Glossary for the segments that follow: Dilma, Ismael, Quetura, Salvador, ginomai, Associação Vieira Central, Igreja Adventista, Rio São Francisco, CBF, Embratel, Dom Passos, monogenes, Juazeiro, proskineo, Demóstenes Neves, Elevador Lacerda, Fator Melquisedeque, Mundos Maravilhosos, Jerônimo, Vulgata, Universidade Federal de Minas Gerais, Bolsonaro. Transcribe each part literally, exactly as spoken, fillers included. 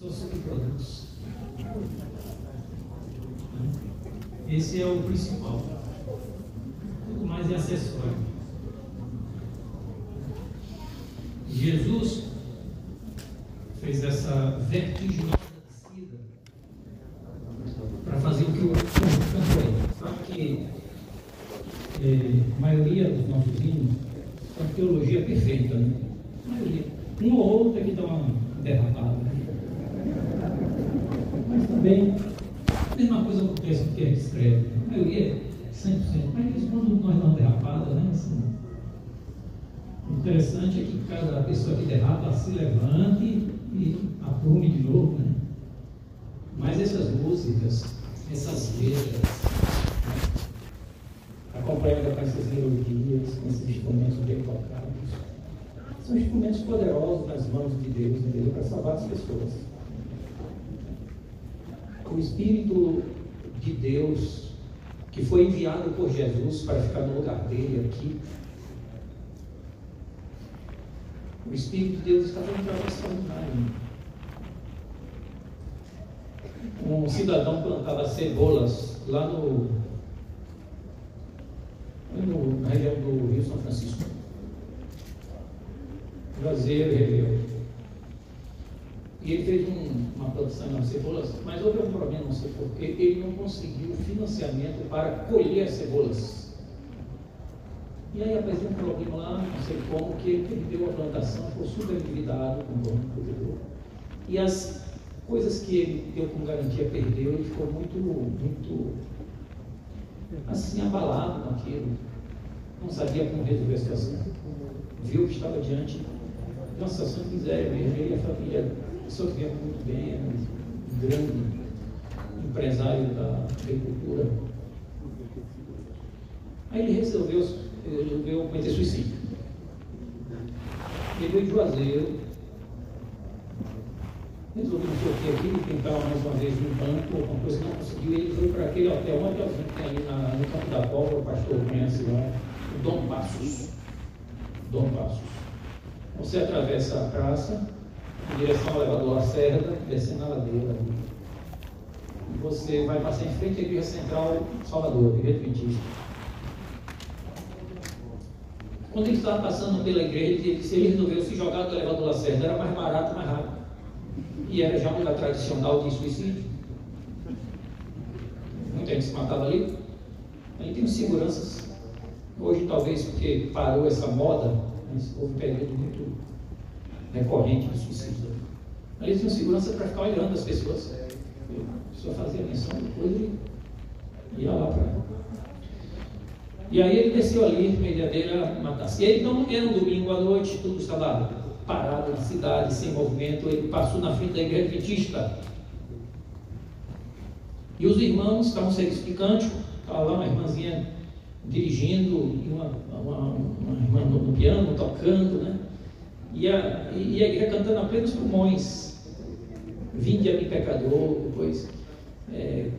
Sou você que produz. Esse é o principal. Tudo mais é acessório. Jesus fez essa vertiginosa descida para fazer o que o outro. Sabe que é, a maioria dos nossos hinos é uma teologia perfeita, né? A maioria. Um ou outro é que dá uma derrapada. Mas também a mesma coisa acontece com o que a gente escreve. A maioria é cem por cento. Mas quando nós não derrapada, né? Assim, o interessante é que cada pessoa que derrapa se levante e aprume de novo, né? Mas essas músicas, essas letras, acompanhadas com essas melodias, com esses instrumentos bem tocados, são instrumentos poderosos nas mãos de Deus, entendeu? Para salvar as pessoas. O Espírito de Deus, que foi enviado por Jesus para ficar no lugar dele aqui, o Espírito de Deus está fazendo trabalho extraordinário. Um cidadão plantava cebolas lá no, no na região do Rio São Francisco. Juazeiro, Rio. E ele fez um, uma produção de cebolas, mas houve um problema, não sei porquê. Ele não conseguiu financiamento para colher as cebolas. E aí apresenta um problema lá, não sei como, que ele perdeu a plantação, ficou super endividado com o dono do produtor. E as coisas que ele deu como garantia perdeu, ele ficou muito, muito assim, abalado com aquilo. Não sabia como resolver a situação. Viu que estava diante de uma situação que quiser mesmo. Ele e a família sofria muito bem, era um grande empresário da agricultura. Aí ele resolveu. Ele resolveu cometer suicídio. Ele veio de Juazeiro, resolveu não sei o que aqui, tentar mais uma vez um banco, alguma coisa que não conseguiu. Ele foi para aquele hotel, um hotelzinho que tem ali na, no Campo da Pólvora, o pastor conhece lá, o Dom Passos. Dom Passos. Você atravessa a praça, em direção ao elevador Lacerda, descendo a ladeira. E você vai passar em frente à Igreja Central Salvador, Igreja Adventista. Quando ele estava passando pela igreja, ele, disse, ele resolveu se jogar do elevador Lacerda, era mais barato, mais rápido. E era já um lugar tradicional de suicídio. Muita gente se matava ali. Aí tem os seguranças. Hoje, talvez porque parou essa moda, mas houve um período muito recorrente de suicídio. Ali tinha segurança para ficar olhando as pessoas. A pessoa fazia menção depois e ia lá para. E aí ele desceu ali, meia dele matar-se. E aí, então, era um domingo à noite, tudo estava parado na cidade, sem movimento. Ele passou na frente da Igreja Adventista. E os irmãos estavam serviço de cântico. Estava lá uma irmãzinha dirigindo, uma, uma, uma irmã no piano, tocando, né? E a, e a igreja cantando a plenos pulmões. Vinde a mim, pecador, depois é,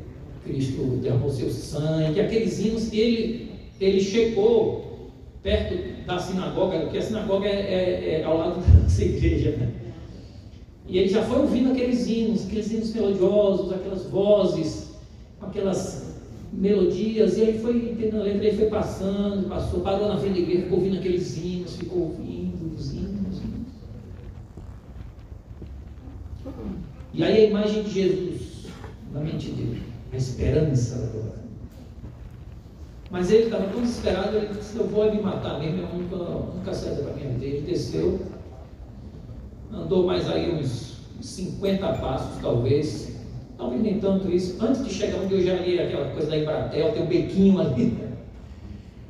Cristo derramou seu sangue. Aqueles hinos que ele... Ele chegou perto da sinagoga, porque a sinagoga é, é, é ao lado dessa igreja, né? E ele já foi ouvindo aqueles hinos, aqueles hinos melodiosos, aquelas vozes, aquelas melodias, e ele foi entendendo a letra, ele foi passando, passou, parou na frente da igreja, ficou ouvindo aqueles hinos, ficou ouvindo os hinos. E aí a imagem de Jesus na mente dele, a esperança da glória. Mas ele estava tão desesperado, ele disse, eu vou me matar mesmo, é a única, única saída para a minha vida. Ele desceu, andou mais aí uns cinquenta passos, talvez, talvez nem tanto isso. Antes de chegar onde eu já li aquela coisa da Embratel, tem um bequinho ali.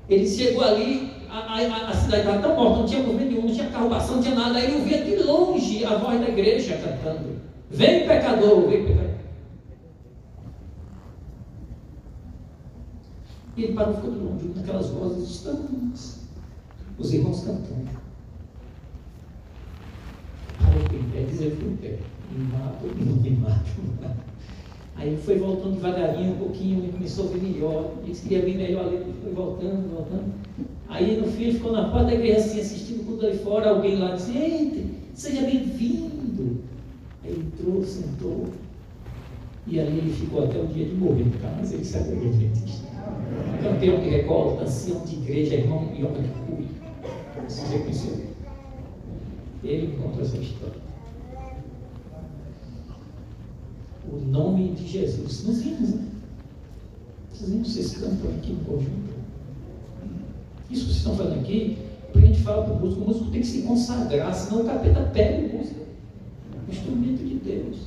Ele chegou ali, a, a, a cidade estava tão morta, não tinha movimento nenhum, não tinha carro passando, não tinha nada. Aí ele ouvia de longe a voz da igreja cantando, vem pecador, vem pecador. E ele parou, ficou longe, ouvindo aquelas vozes distantes, os irmãos cantando. Parou em pé, diz ele, em pé, me mato, me mato. Aí ele foi voltando devagarinho, um pouquinho, ele começou a ouvir melhor, ele queria ver melhor ali, foi voltando, voltando. Aí no fim ele ficou na porta da igreja assim, assistindo tudo ali fora, alguém lá disse, entre, seja bem-vindo. Aí entrou, sentou, e ali ele ficou até o dia de morrer, mas ele saiu da Igreja Adventista. Então tem um que recorda, ancião de igreja, irmão e homem de cui. Se você conheceu ele, ele conta essa história. O nome de Jesus. Nós vimos, né? Nós vimos vocês cantam aqui no conjunto. Isso que vocês estão fazendo aqui, porque a gente fala para o músico, o músico tem que se consagrar, senão o capeta pega o músico. O instrumento de Deus.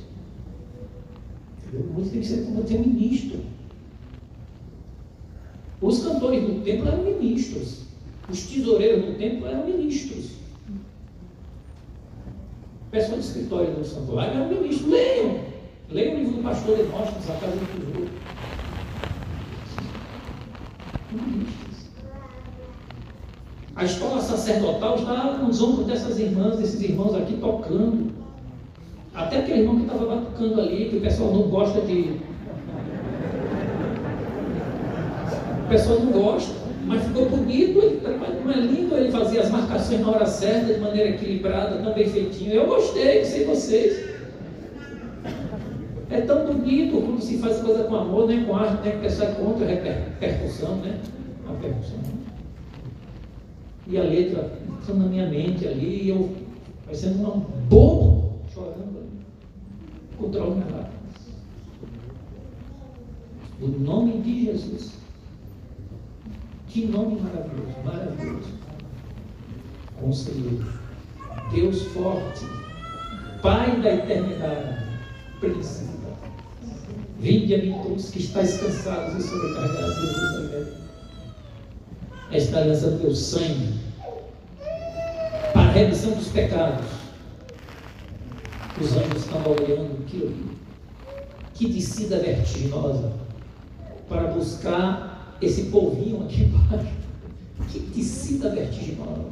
O músico tem que ser como tem ministro. Os cantores do templo eram ministros. Os tesoureiros do templo eram ministros. O pessoal do escritório do santuário era um ministro. Leiam! Leiam o livro do pastor Demóstenes, A Casa do Tesouro. Ministros. A escola sacerdotal está nos ombros dessas irmãs, desses irmãos aqui tocando. Até aquele irmão que estava batucando ali, que o pessoal não gosta de... O pessoal não gosta, mas ficou bonito, ele trabalhou, mas lindo, ele fazia as marcações na hora certa, de maneira equilibrada, tão bem feitinho. Eu gostei, não sei vocês. É tão bonito quando se faz coisa com amor, né? Com arte, né? Que pessoa é contra a percussão, né? A percussão. E a letra entrando na minha mente ali, e eu parecendo um bobo, chorando ali. Controlo minhas lágrimas. O nome de Jesus. Que nome maravilhoso, maravilhoso. Conselheiro. Deus forte. Pai da eternidade. Príncipe. Vinde a mim todos que estáis cansados e sobrecarregados de Deus. Esta aliança do teu sangue para a redenção dos pecados. Os anjos estão olhando que eu que descida vertiginosa para buscar esse povinho aqui embaixo. Que descida vertiginosa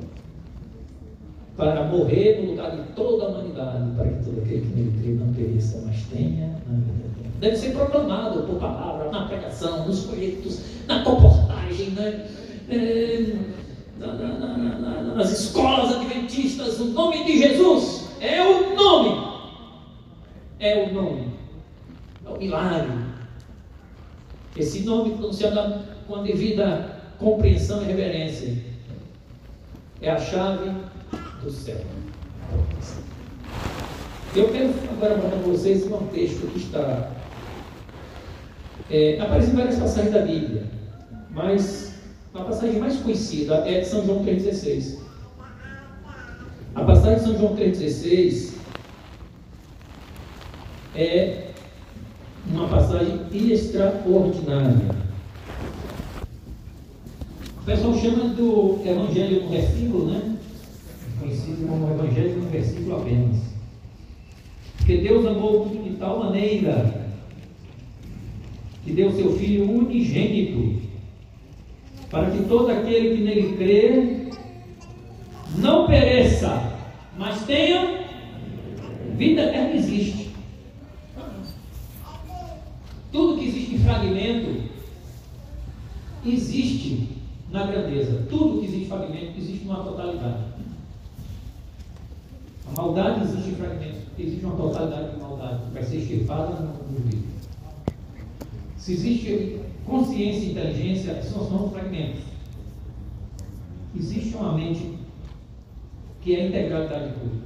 para morrer no lugar de toda a humanidade, para que todo aquele que nele crê não pereça, mas tenha na vida eterna. Deve ser proclamado por palavra, na pregação, nos folhetos, na comportagem, né? É, na, na, na, na, na, nas escolas adventistas, o nome de Jesus é o nome, é o nome, é o milagre. Esse nome pronunciado com a devida compreensão e reverência é a chave do céu. Eu quero agora mostrar para vocês um texto que está é, aparece em várias passagens da Bíblia, mas a passagem mais conhecida é de São João três dezesseis. A passagem de São João três dezesseis é uma passagem extraordinária. O pessoal chama do Evangelho no versículo, né? Conhecido como Evangelho no versículo apenas. Porque Deus amou o mundo de tal maneira que deu o seu Filho unigênito, para que todo aquele que nele crê não pereça, mas tenha vida eterna. Existe. Tudo que existe em fragmento existe na grandeza. Tudo que existe em fragmento existe numa totalidade. A maldade existe em fragmento, existe uma totalidade de maldade que vai ser extirpada no mundo. Se existe consciência e inteligência, são só fragmentos. Existe uma mente que é a integralidade de tudo.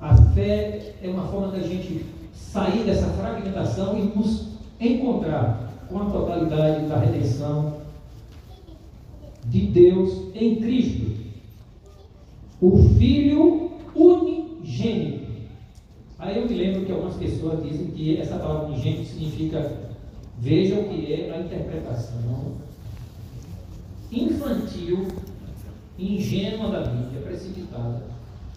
A fé é uma forma da gente sair dessa fragmentação e nos encontrar com a totalidade da redenção de Deus em Cristo, o Filho unigênito. Aí eu me lembro que algumas pessoas dizem que essa palavra unigênito significa, vejam que é a interpretação infantil, ingênua da Bíblia, precipitada.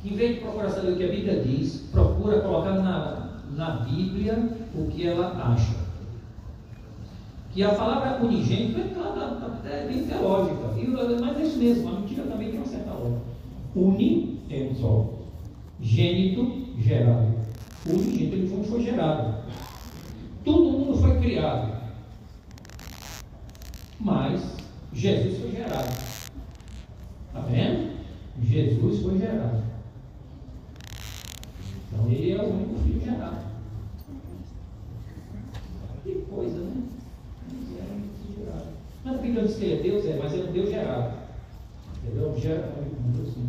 Em vez de procurar saber o que a Bíblia diz, procura colocar na, na Bíblia o que ela acha. Que a palavra unigênito é bem teológica, mas é isso mesmo, a mentira também tem uma certa lógica. Uni é um só, gênito, gerado. O unigênito, ele foi, foi gerado. Todo mundo foi criado. Mas Jesus foi gerado. Está vendo? Jesus foi gerado. Então ele é o único filho gerado. Que coisa, né? Ele era o único filho gerado. Mas por que eu disse que ele é Deus? É, mas ele é um Deus gerado. Entendeu? Um Deus gerado.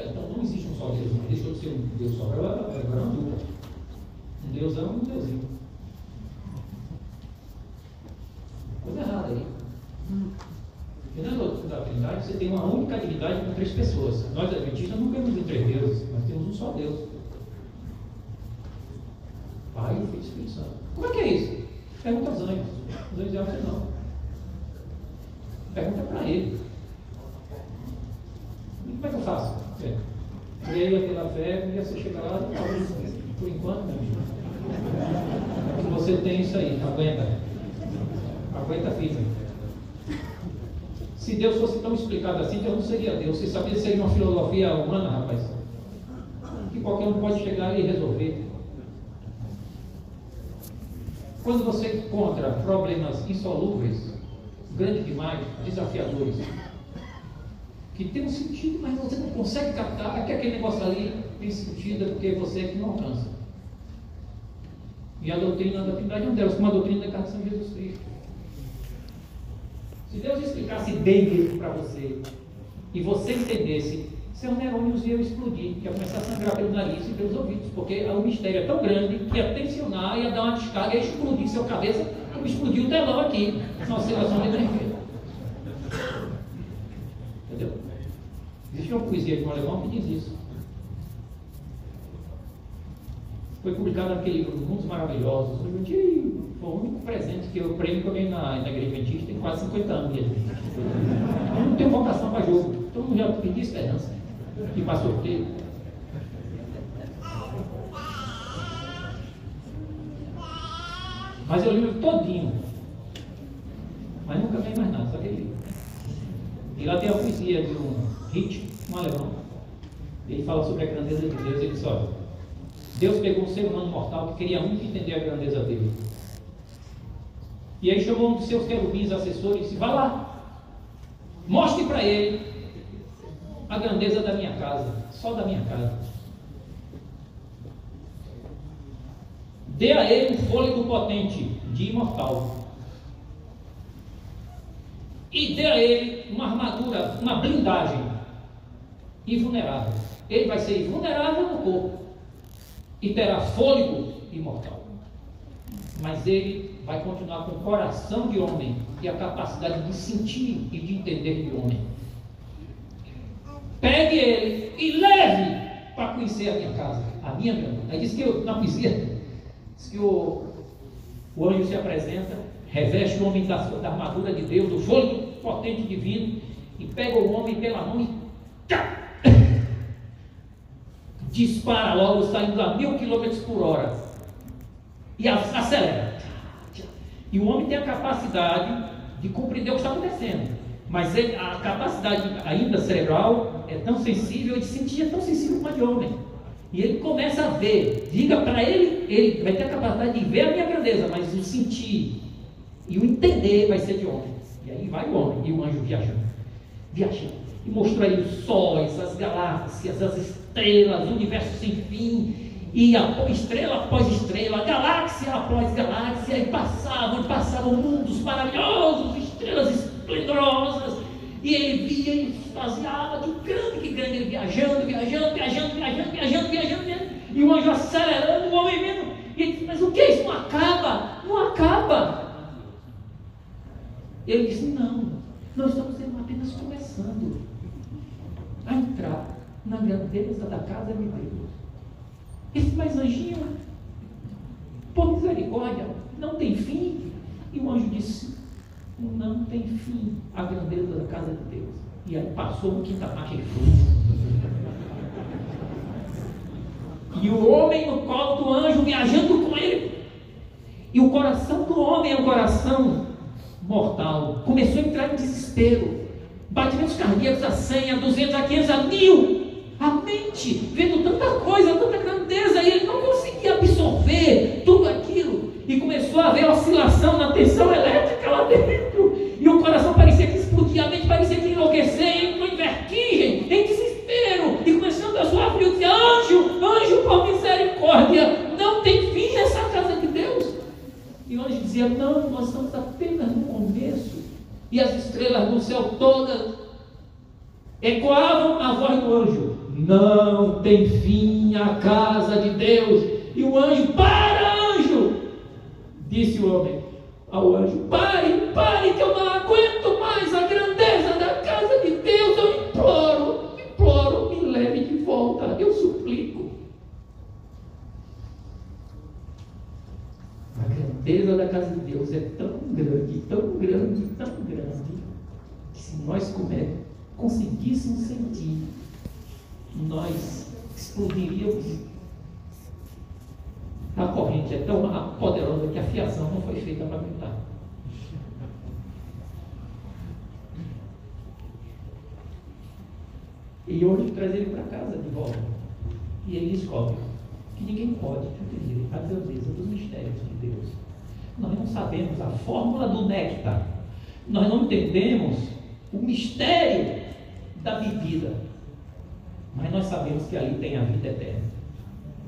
Então não existe um só Deus, não deixou de ser um Deus só, agora é uma dupla. Um Deusão e um Deusinho. Coisa errada aí. Porque na Trindade você tem uma única divindade com três pessoas. Nós adventistas não temos três deuses, nós temos um só Deus. Pai, Filho e Espírito Santo. Como é que é isso? Pergunta aos anjos. Os anjos dizem não. Pergunta para ele. E como é que eu faço? Creia pela fé, e você chega lá, por enquanto, meu amigo. Você tem isso aí, aguenta. Aguenta firme. Se Deus fosse tão explicado assim, Deus não seria Deus. Você sabia que seria uma filosofia humana, rapaz? Que qualquer um pode chegar e resolver. Quando você encontra problemas insolúveis, grandes demais, desafiadores, que tem um sentido, mas você não consegue captar, é que aquele negócio ali tem sentido, é porque você é que não alcança. E a doutrina da Trindade é um delas, como a doutrina da encarnação de Jesus Cristo. Se Deus explicasse bem isso para você, e você entendesse, seus neurônios iam explodir, ia começar a sangrar pelo nariz e pelos ouvidos, porque o mistério é tão grande que ia tensionar, ia dar uma descarga, ia explodir sua cabeça, ia explodir o telão aqui, uma oscilação de energia. Entendeu? Existe uma poesia de um alemão que diz isso. Foi publicado naquele livro Mundos Maravilhosos. Foi o único presente que eu prêmio que eu ganhei na, na Igreja Adventista, tem quase cinquenta anos de Adventista. Eu não tenho vocação para jogo. Todo mundo já pediu esperança. E passou por quê? Mas eu li o livro todinho. Mas nunca ganhei mais nada, só aquele livro. E lá tem a poesia de um Hit, um alemão. Ele fala sobre a grandeza de Deus, ele só. Deus pegou um ser humano mortal que queria muito entender a grandeza dele. E aí chamou um dos seus querubins assessores e disse, vai lá, mostre para ele a grandeza da minha casa, só da minha casa. Dê a ele um fôlego potente de imortal. E dê a ele uma armadura, uma blindagem invulnerável. Ele vai ser invulnerável no corpo. E terá fôlego imortal. Mas ele vai continuar com o coração de homem e a capacidade de sentir e de entender de homem. Pegue ele e leve para conhecer a minha casa, a minha grandeza. Aí diz que eu, na poesia, diz que o, o anjo se apresenta, reveste o homem da, da armadura de Deus, do fôlego potente divino, e pega o homem pela mão e tchá! Dispara logo, saindo a mil quilômetros por hora e acelera. E o homem tem a capacidade de compreender o que está acontecendo, mas ele, a capacidade ainda cerebral é tão sensível, ele se sentia tão sensível como a de homem. E ele começa a ver, diga para ele, ele vai ter a capacidade de ver a minha grandeza, mas o sentir e o entender vai ser de homem. E aí vai o homem e o anjo viajando, viajando. E mostrou aí os sóis, as galáxias, as estrelas, o universo sem fim, e a, estrela após estrela, galáxia após galáxia, e passavam, e passavam mundos maravilhosos, estrelas esplendorosas, e ele via e extasiava de grande que grande, ele viajando, viajando, viajando, viajando, viajando, viajando, viajando, e o anjo acelerando, o homem vendo, e ele disse, mas o que é isso? Não acaba, não acaba. Ele disse, não, nós estamos apenas começando a entrar na grandeza da casa de Deus. Esse mais anjinho, por misericórdia, não tem fim. E o anjo disse, não tem fim a grandeza da casa de Deus. E aí passou uma quinta marcha e foi. E o homem no colo do anjo viajando com ele. E o coração do homem é um coração mortal. Começou a entrar em desespero. Batimentos cardíacos a cem, a duzentos, a quinhentos, a mil. A mente vendo tanta coisa, tanta grandeza, e ele não conseguia absorver tudo aquilo. E começou a haver oscilação na tensão elétrica lá dentro. E o coração parecia que explodia, a mente parecia que enlouquecer, ele entrou em vertigem, em desespero. e as estrelas do céu todas ecoavam a voz do anjo: não tem fim a casa de Deus. E o anjo: para, anjo! Disse o homem ao anjo: pare, pare, que eu não aguento mais a grandeza da casa de Deus. Eu imploro, imploro, me leve de volta, eu suplico. A grandeza da casa de Deus é tão grande, tão grande, tão grande, que se nós conseguíssemos sentir, nós explodiríamos. A corrente é tão poderosa que a fiação não foi feita para aguentar. E hoje traz ele para casa de volta. E ele descobre que ninguém pode entender a grandeza dos mistérios de Deus. Nós não sabemos a fórmula do néctar. Nós não entendemos o mistério da bebida. Mas nós sabemos que ali tem a vida eterna.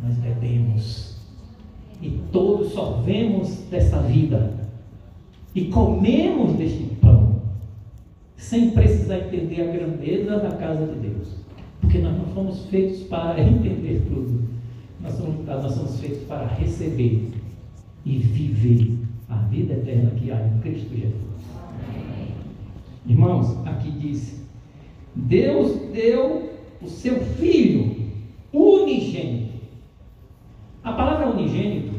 Nós bebemos. E todos só vemos dessa vida e comemos deste pão, sem precisar entender a grandeza da casa de Deus, porque nós não fomos feitos para entender tudo. Nós somos, nós somos feitos para receber e viver a vida eterna que há em Cristo Jesus. Amém. Irmãos, aqui diz: Deus deu o seu Filho unigênito. A palavra unigênito,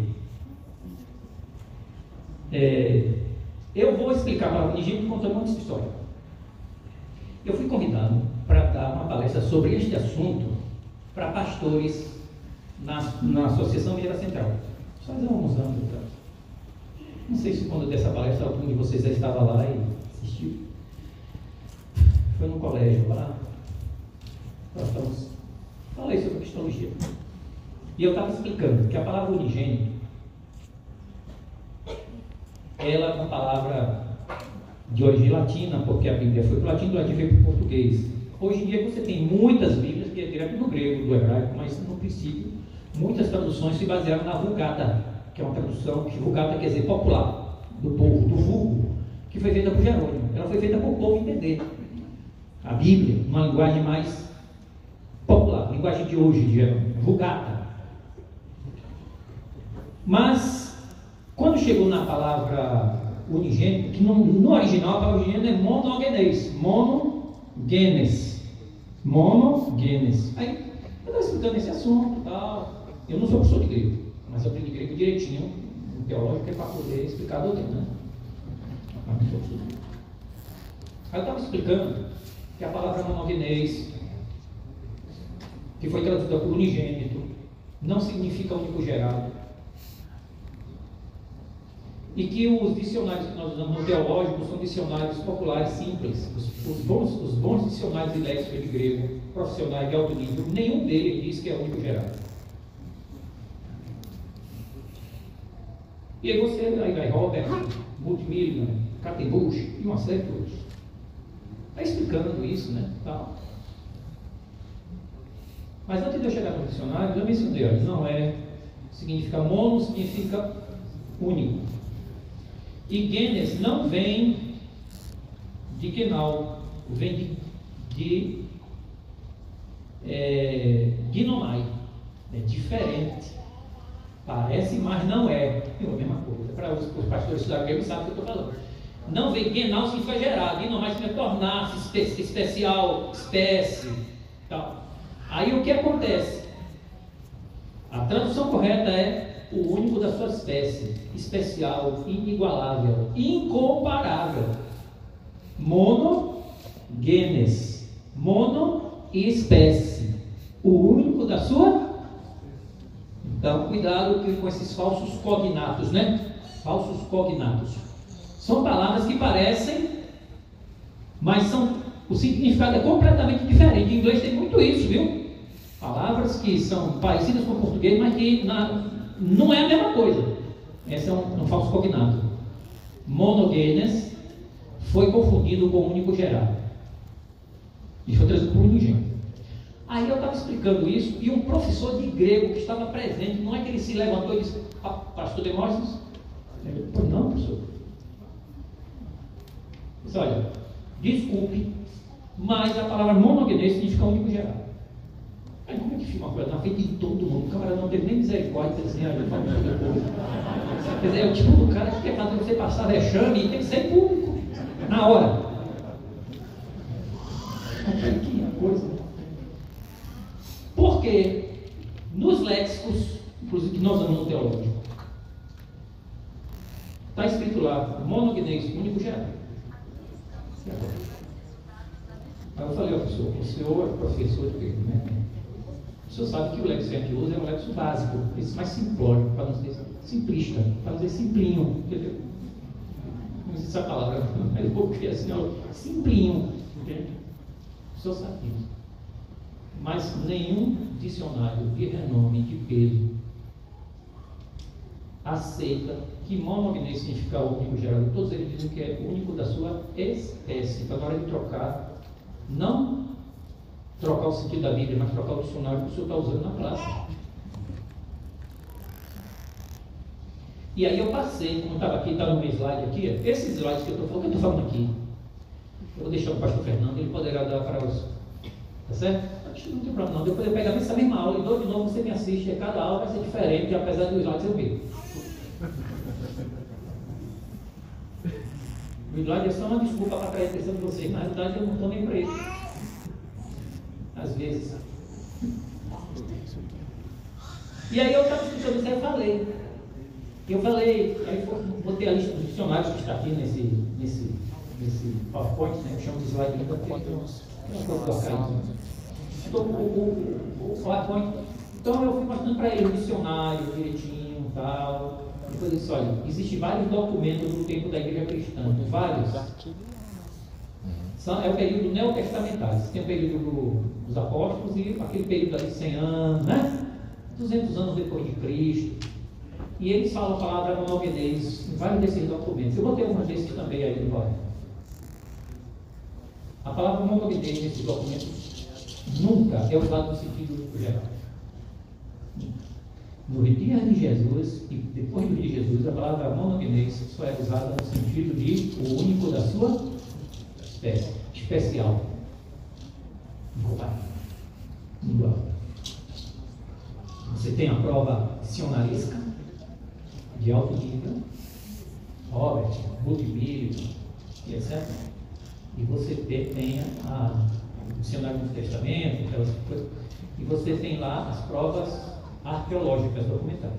é, eu vou explicar a palavra unigênito contando uma história. Eu fui convidado para dar uma palestra sobre este assunto para pastores na, na Associação Vieira Central. Faz alguns anos atrás. Não sei se quando eu dei essa palestra algum de vocês já estava lá e assistiu. Foi num colégio lá. Nós estamos... Falei sobre cristologia. E eu estava explicando que a palavra unigênito, ela é uma palavra de origem latina, porque a Bíblia foi para o latim, do latim veio para o português. Hoje em dia você tem muitas Bíblias que é direto do grego, do hebraico, mas no princípio muitas traduções se basearam na Vulgata, que é uma tradução que Vulgata quer dizer popular, do povo, do vulgo, que foi feita por Jerônimo. Ela foi feita para o povo entender a Bíblia, uma linguagem mais popular, linguagem de hoje, de Jerônimo, Vulgata. Mas, quando chegou na palavra unigênito, que no, no original a palavra unigênito é monogenes, monogenes, monogenes. Aí, eu estava explicando esse assunto e tal. Eu não sou professor de grego, mas eu aprendi grego direitinho, no teológico, é para poder explicar a doutrina, né? Aí eu estava explicando que a palavra monogenes, que foi traduzida por unigênito, não significa único gerado. E que os dicionários que nós usamos no teológico são dicionários populares simples. Os, os, bons, os bons dicionários de léxico de grego, profissionais de alto nível, nenhum deles diz que é único gerado. E aí você, aí vai Robert, Multimillion, Cattenbush e uma série de outros. Está explicando isso, né? Tal. Mas antes de eu chegar no dicionário, eu mencionei, olha, não é. Significa mono, significa único. E genes não vem de genal, vem de, de é, ginomai. É diferente. Parece, mas não é. É a mesma coisa. Para os, os pastores da grego sabem o que eu estou falando. Não vem genal, se foi gerado. Ginomai se tornar-se espe- especial, espécie. Tal. Aí o que acontece? A tradução correta é o único da sua espécie, especial, inigualável, incomparável. Mono, genes, mono e espécie, o único da sua. Então, cuidado com esses falsos cognatos, né? Falsos cognatos. São palavras que parecem, mas são, o significado é completamente diferente. Em inglês tem muito isso, viu? Palavras que são parecidas com o português, mas que na não é a mesma coisa. Esse é um, um falso cognato. Monogenes foi confundido com o único gerado. E foi trazido por unigênito. Aí eu estava explicando isso e um professor de grego que estava presente, não é que ele se levantou e disse: pastor Demóstenes? Não, professor. Disse, olha, desculpe, mas a palavra monogenes significa único geral. Aí como é que fica uma coisa na frente de todo mundo? O cara não teve nem misericórdia de dizer, olha, faz muita coisa. Quer dizer, é o tipo do cara que quer fazer você passar vexame e tem que ser público, na hora. Que coisa. Porque nos léxicos, inclusive que nós damos no teológico, está escrito lá, monogenes, único geral. Aí eu falei, ó, professor, o senhor é professor de grego, né? O senhor sabe que o léxico que a gente usa é um léxico básico, esse mais simplório, para não dizer simplista, para não dizer simplinho, entendeu? Não existe essa palavra, mas eu vou criar assim, ó, simplinho, entende? O senhor sabe disso. Mas nenhum dicionário de renome, de peso, aceita que monogenes significa único geral. Todos eles dizem que é único da sua espécie. Então, na hora de trocar, não trocar o sentido da Bíblia, mas trocar o dicionário que o senhor está usando na classe. E aí eu passei, como estava aqui, está no meu slide aqui, esses slides que eu estou falando, eu estou falando aqui. Eu vou deixar o pastor Fernando, ele poderá dar para os. Tá certo? Acho que não tem problema não. Eu poder pegar essa mesma aula e de novo você me assiste, cada aula vai ser diferente, apesar dos slides eu mesmo. O slide é só uma desculpa para atrair a atenção de vocês, na realidade eu não estou nem preso. Às vezes. E aí eu estava escutando isso e eu falei. Eu falei, aí botei a lista dos dicionários que está aqui nesse, nesse, nesse PowerPoint, né? Eu chamo de slide ainda porque tem uns. Então, o PowerPoint. Então eu fui mostrando para ele o dicionário direitinho e tal. Depois eu disse, olha, existem vários documentos do tempo da igreja cristã, vários. São, é o período neotestamentário. Tem o período dos apóstolos e aquele período ali de cem anos, né? duzentos anos depois de Cristo. E eles falam a palavra monogenes em vários desses documentos. Eu botei alguns desses também aí no lado. A palavra monogenes nesses documentos nunca é usada no sentido geral. No retiro de Jesus e depois do de Jesus, a palavra monogenes só é usada no sentido de o único da sua espécie, especial. Igual. Você tem a prova dicionarística de alto nível, Robert, Budimir, etcétera. E você tem a, o dicionário do Testamento, aquelas coisas, e você tem lá as provas arqueológicas documentais.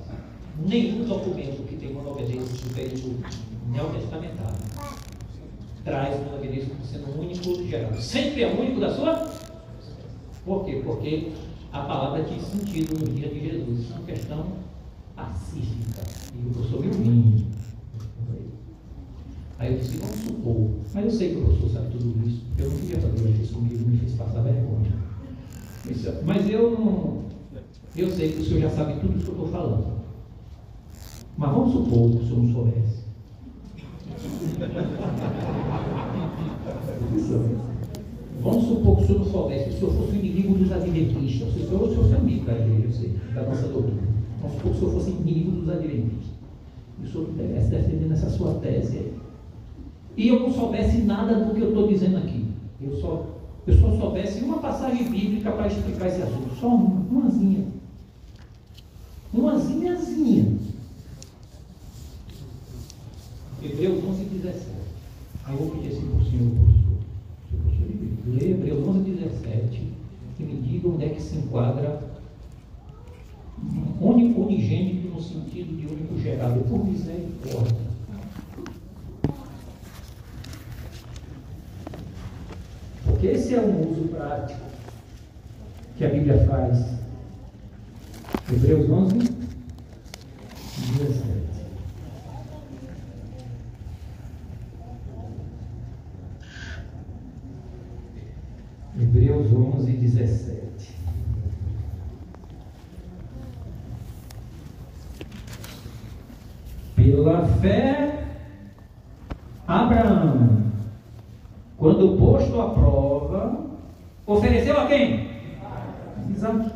Nenhum documento que tem monogenes do período neotestamentário traz monogenes como sendo único geral. Sempre é único da sua? Por quê? Porque a palavra tinha sentido no dia de Jesus. Isso é uma questão pacífica. E o professor viu mim. Aí eu disse, vamos supor. Mas eu sei que o professor sabe tudo isso. Eu não queria fazer isso comigo, me fez passar vergonha. Mas eu não. Eu sei que o senhor já sabe tudo isso que eu estou falando. Mas vamos supor que o senhor não soubesse. Vamos supor que o senhor não soubesse, que o senhor fosse o inimigo dos adventistas. O senhor é o seu amigo da igreja, eu sei, da nossa doutrina. Vamos supor que o senhor fosse inimigo dos adventistas. E o senhor não estivesse defendendo essa sua tese aí. E eu não soubesse nada do que eu estou dizendo aqui. Eu só, eu só soubesse uma passagem bíblica para explicar esse assunto. Só uma, umazinha. Umazinhazinha. Hebreus onze, dezessete. Aí eu vou pedir assim para o senhor, professor. Hebreus onze, dezessete, que me diga onde é que se enquadra único unigênito no sentido de único gerado por misericórdia. Porque esse é um uso prático que a Bíblia faz. Hebreus onze, dezessete. Hebreus onze, dezessete. Pela fé, Abraão, quando posto à prova, ofereceu a quem? Isaac.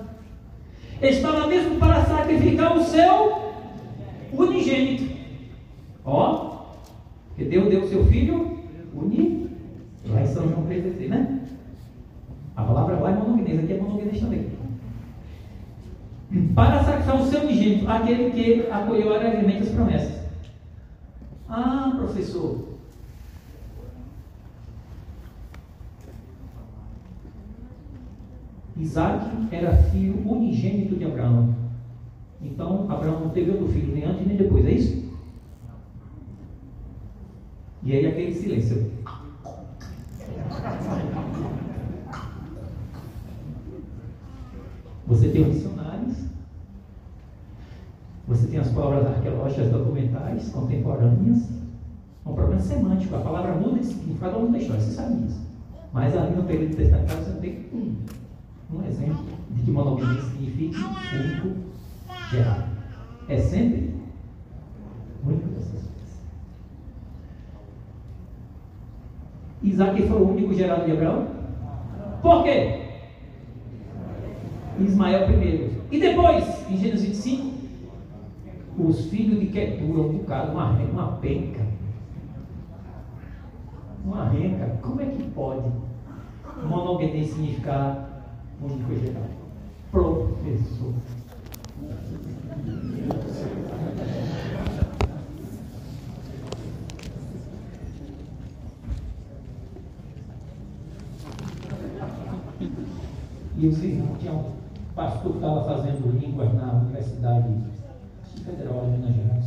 Estava mesmo para sacrificar o seu unigênito. Ó, porque Deus deu o seu filho unigênito. Lá em São João três, né? A palavra lá é monogenes, aqui é monogenes também. Para sacrificar o seu unigênito, aquele que acolheu alegremente as promessas. Ah, professor, Isaac era filho unigênito de Abraão. Então, Abraão não teve outro filho, nem antes nem depois, é isso? E aí aquele silêncio. Você tem dicionários, você tem as palavras arqueológicas documentais contemporâneas. É um problema semântico, a palavra muda de significado ao longo da história, você sabe disso. Mas ali no período testamentário você não tem um, um exemplo de que monogenes significa único gerado. É sempre único dessas coisas. Isaac foi o único gerado de Abraão? Por quê? Ismael primeiro. E depois, em Gênesis vinte e cinco, os filhos de Quetura, um bocado, uma renca, uma penca. Uma renca, como é que pode monogenes significar único gerado? Professor. E os irmãos, tinha um pastor que estava fazendo línguas na Universidade Federal de Minas Gerais.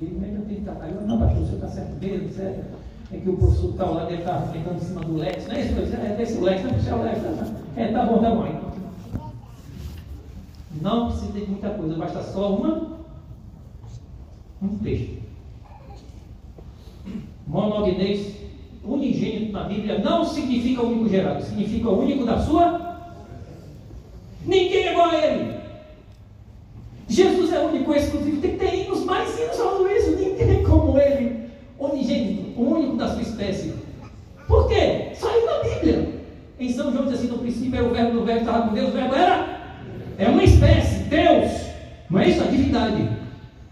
E ele mesmo tem que tratar. Eu, não, pastor, o senhor está certo mesmo, certo? É que o professor que estava lá deve estar tentando em cima do Lex. Não é isso? É desse Lex, não é puxar o Lex. É, tá bom, tá bom. Não precisa de muita coisa, basta só uma, um texto. Monogenes, unigênito na Bíblia, não significa o único gerado, significa o único da sua. Ninguém é igual a ele. Jesus é único, exclusivo. Tem que ter hinos, mais hinos falando isso. Ninguém como ele, unigênito, o único da sua espécie. Por quê? Só isso na Bíblia. Em São João diz assim: no princípio era o verbo, no verbo estava com Deus, o verbo era. É uma espécie, Deus. Não é isso? A divindade.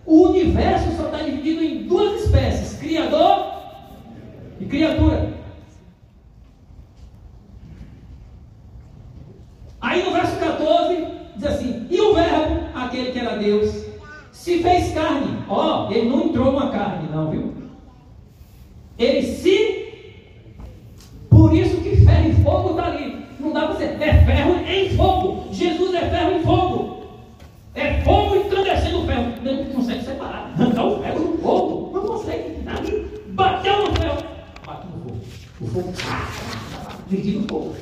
O universo só está dividido em duas espécies: Criador e criatura. Aí no verso catorze, diz assim: e o verbo, aquele que era Deus, se fez carne. Ó, oh, ele não entrou numa carne não, viu? Ele se... Por isso que ferro e fogo está ali. Não dá para você... É ferro em fogo. Jesus é ferro em fogo. É fogo incandescendo o ferro. Não consegue separar. Arrancar o ferro do fogo. Não consegue. Ali, bateu no ferro. Bateu no fogo. O fogo... Dividiu o fogo.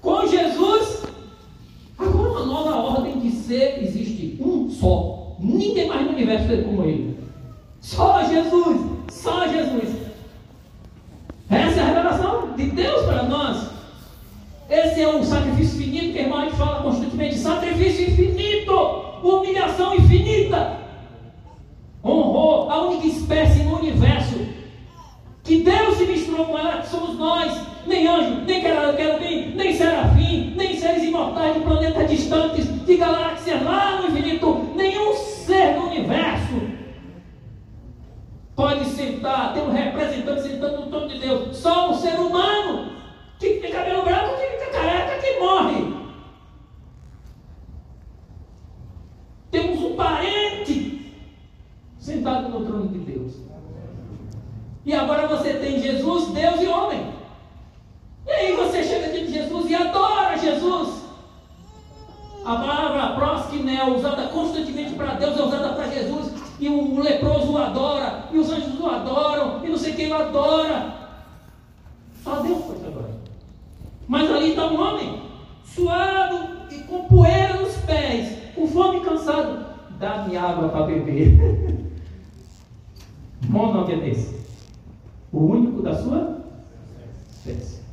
Com Jesus, agora uma nova ordem de ser, existe um só. Ninguém mais no universo é como ele. Só Jesus, só Jesus. Essa é a revelação de Deus para nós. Esse é um sacrifício infinito que a irmã fala constantemente. Sacrifício infinito, humilhação infinita. Honrou a única espécie no universo que Deus se misturou com ela, que somos nós. Nem anjo, nem querubim, nem serafim, nem seres imortais de planetas distantes, de galáxias lá no infinito. Nenhum ser do universo pode sentar, ter um representante sentando no trono de Deus. Só um ser humano que tem cabelo branco, que fica careca, que morre. Temos um parente sentado no trono de Deus. E agora você tem Jesus, Deus e homem. E aí você chega diante de Jesus e adora Jesus. A palavra proskineo, usada constantemente para Deus, é usada para Jesus. E o leproso o adora, e os anjos o adoram, e não sei quem o adora. Só Deus pode adorar. Mas ali está um homem, suado e com poeira nos pés, com fome e cansado. Dá-me água para beber. Monogenes, o único da sua espécie.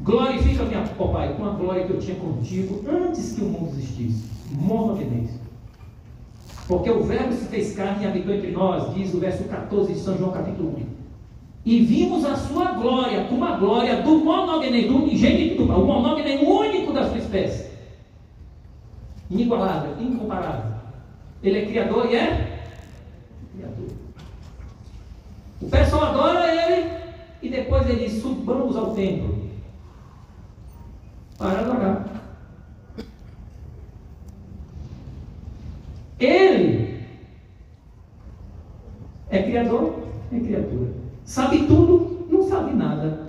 Glorifica-me, ó Pai, com a glória que eu tinha contigo antes que o mundo existisse. Monogenes. Porque o verbo se fez carne e habitou entre nós, diz o verso catorze de São João, capítulo um. E vimos a sua glória, como a glória do monogenes, do unigênito, o monogenes único da sua espécie. Inigualável, incomparável. Ele é criador e é criador. O pessoal adora ele e depois ele diz: subamos ao templo para adorar. Ele é criador, é criatura. Sabe tudo, não sabe nada.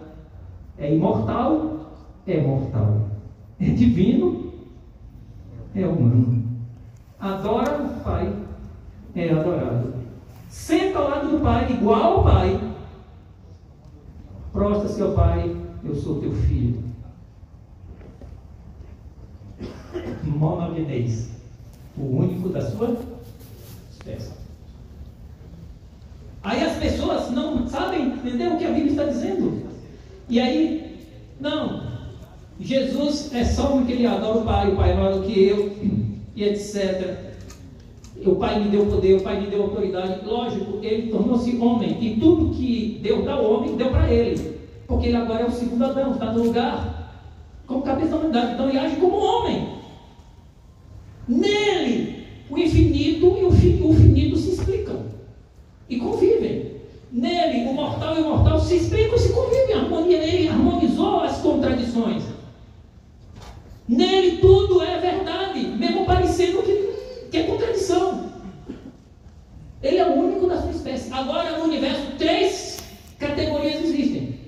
É imortal, é mortal. É divino, é humano. Adora o Pai, é adorado. Senta ao lado do Pai, igual ao Pai. Prostra-se ao Pai: eu sou teu filho. Monogenes, o único da sua espécie. Aí as pessoas não sabem entender o que a Bíblia está dizendo. E aí, não, Jesus é só porque ele adora o Pai, o Pai é maior do que eu, e etcétera. O Pai me deu poder, o Pai me deu autoridade. Lógico, ele tornou-se homem, e tudo que deu para o homem, deu para ele, porque ele agora é o segundo Adão, está no lugar, como cabeça da humanidade, então ele age como homem. Nele, o infinito e o finito se explicam e convivem. Nele, o mortal e o imortal se explicam e se convivem. Harmonia, ele harmonizou as contradições. Nele tudo é verdade, mesmo parecendo que, que é contradição. Ele é o único da sua espécie. Agora, no universo, três categorias existem: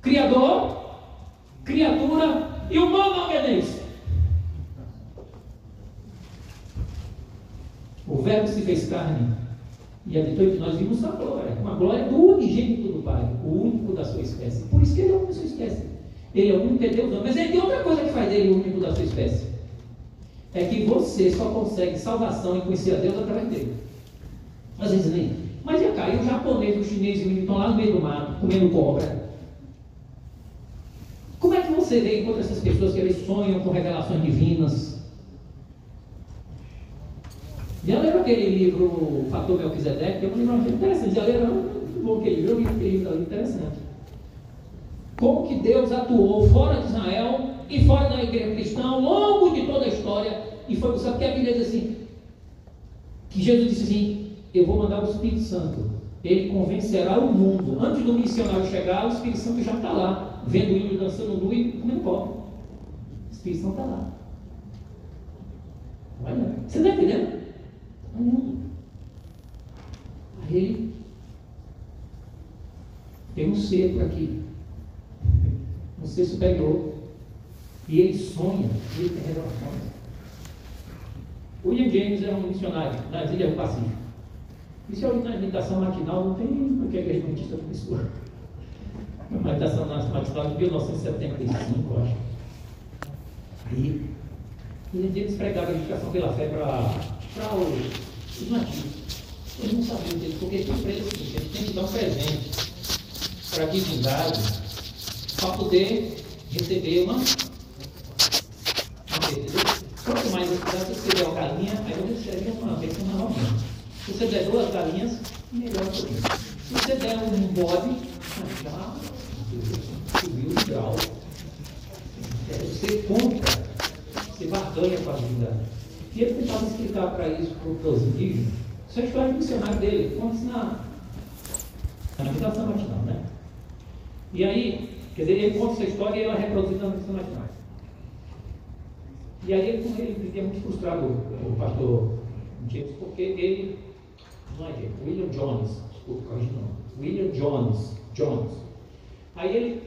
criador, criatura e humano obediente. O Verbo se fez carne e habitou entre nós. Vimos a glória, uma glória do unigênito do Pai, o único da sua espécie. Por isso que ele é o único da sua espécie. Ele é o único, é Deus não. Mas ele tem outra coisa que faz dele o único da sua espécie. É que você só consegue salvação e conhecer a Deus através dele. Às vezes nem. Mas já caiu o japonês, o chinês e o menino estão lá no meio do mato, comendo cobra. Como é que você vê enquanto essas pessoas que eles sonham com revelações divinas? Já leram aquele livro Fator Melquisedeque? Que é um livro interessante. Já leram? Muito bom aquele livro, aquele livro interessante. Como que Deus atuou fora de Israel e fora da igreja cristã ao longo de toda a história. E foi sabe que a Bíblia diz assim, que Jesus disse assim: eu vou mandar o Espírito Santo, ele convencerá o mundo. Antes do missionário chegar, o Espírito Santo já está lá, vendo o índio dançando nu e comendo pó. O Espírito Santo está lá. Olha, você está entendendo? Aí ele tem um ser por aqui, um ser superior, e ele sonha, ele tem revelações. William James era um missionário nas Ilhas do Pacífico. E se eu na meditação matinal, não tem porque a Igreja Adventista começou. Na meditação matinal de mil novecentos e setenta e cinco, eu acho. Aí William James pregava a educação pela fé para. para os nativos. Eles não sabiam disso, porque eles têm que dar um presente para a divindade para poder receber uma. Quanto mais você dá, se você der uma galinha, aí você recebe uma vez normalmente. Se você der duas galinhas, melhor por isso. Se você der um bode, já subiu o grau. Você compra, você barganha com a divindade. E ele tentava explicar para isso, para os indígenas. Isso é a história do missionário dele, conta-se na, na meditação matinal, né? E aí, quer dizer, ele conta essa história e ela reproduz na meditação matinal. E aí ele, ele, ele é muito frustrado, o pastor James, porque ele, não é James, William Jones, desculpa, não, William Jones, Jones. Aí ele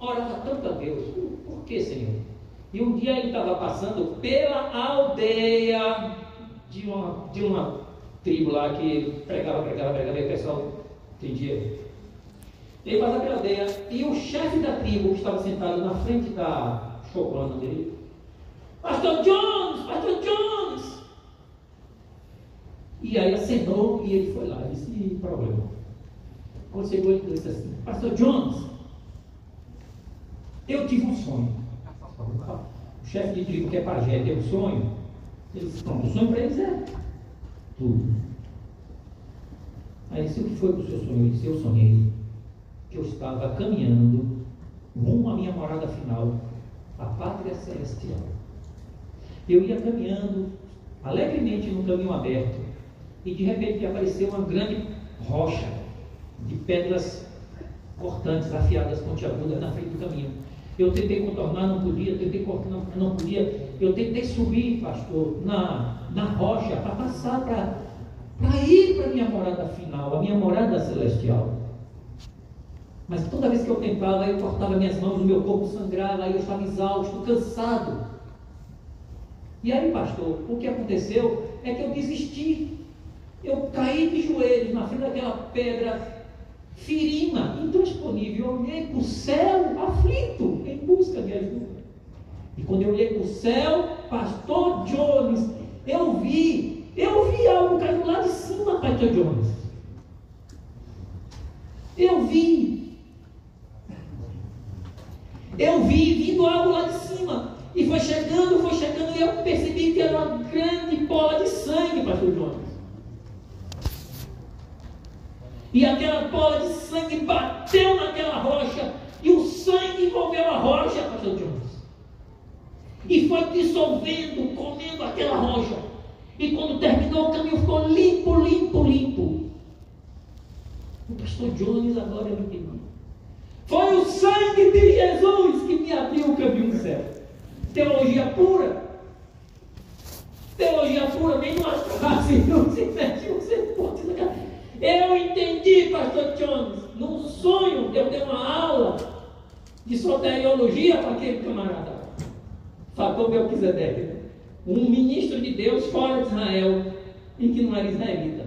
orava tanto a Deus: por que, Senhor? E um dia ele estava passando pela aldeia de uma, de uma tribo lá que pregava, pregava, pregava, e o pessoal entendia. Ele passava pela aldeia e o chefe da tribo, que estava sentado na frente da chocana dele: Pastor Jones, Pastor Jones! E aí acenou e ele foi lá, disse: e problema. Quando chegou, ele disse assim: Pastor Jones, eu tive um sonho. O chefe de tribo, que é pajé, tem um sonho. Ele disse: pronto, o sonho para eles é tudo. Aí disse: o que foi para o seu sonho? Ele disse: eu sonhei que eu estava caminhando rumo à minha morada final, a pátria celestial. Eu ia caminhando alegremente no caminho aberto, e de repente apareceu uma grande rocha de pedras cortantes, afiadas, pontiagudas, na frente do caminho. Eu tentei contornar, não podia, tentei cortar, não podia, eu tentei subir, pastor, na, na rocha, para passar, para ir para a minha morada final, a minha morada celestial. Mas toda vez que eu tentava, eu cortava minhas mãos, o meu corpo sangrava, aí eu estava exausto, cansado. E aí, pastor, o que aconteceu é que eu desisti. Eu caí de joelhos na frente daquela pedra firima, intransponível. Eu olhei para o céu, aflito, em busca de ajuda. E quando eu olhei para o céu, pastor Jones, eu vi, eu vi algo caindo lá de cima, pastor Jones. Eu vi. Eu vi vindo algo lá de cima, e foi chegando, foi chegando, e eu percebi que era uma grande bola de sangue, pastor Jones. E aquela bola de sangue bateu naquela rocha, e o sangue envolveu a rocha, pastor Jones. E foi dissolvendo, comendo aquela rocha. E quando terminou, o caminho ficou limpo, limpo, limpo. O pastor Jones agora me queimou. Foi o sangue de Jesus que me abriu o caminho do céu. Teologia pura. Teologia pura, nem no astrofísico se mexe, você pode. Eu entendi, pastor Jones. Num sonho, eu dei uma aula de soteriologia para aquele camarada. Fator Melquisedeque. Um ministro de Deus fora de Israel e que não era israelita.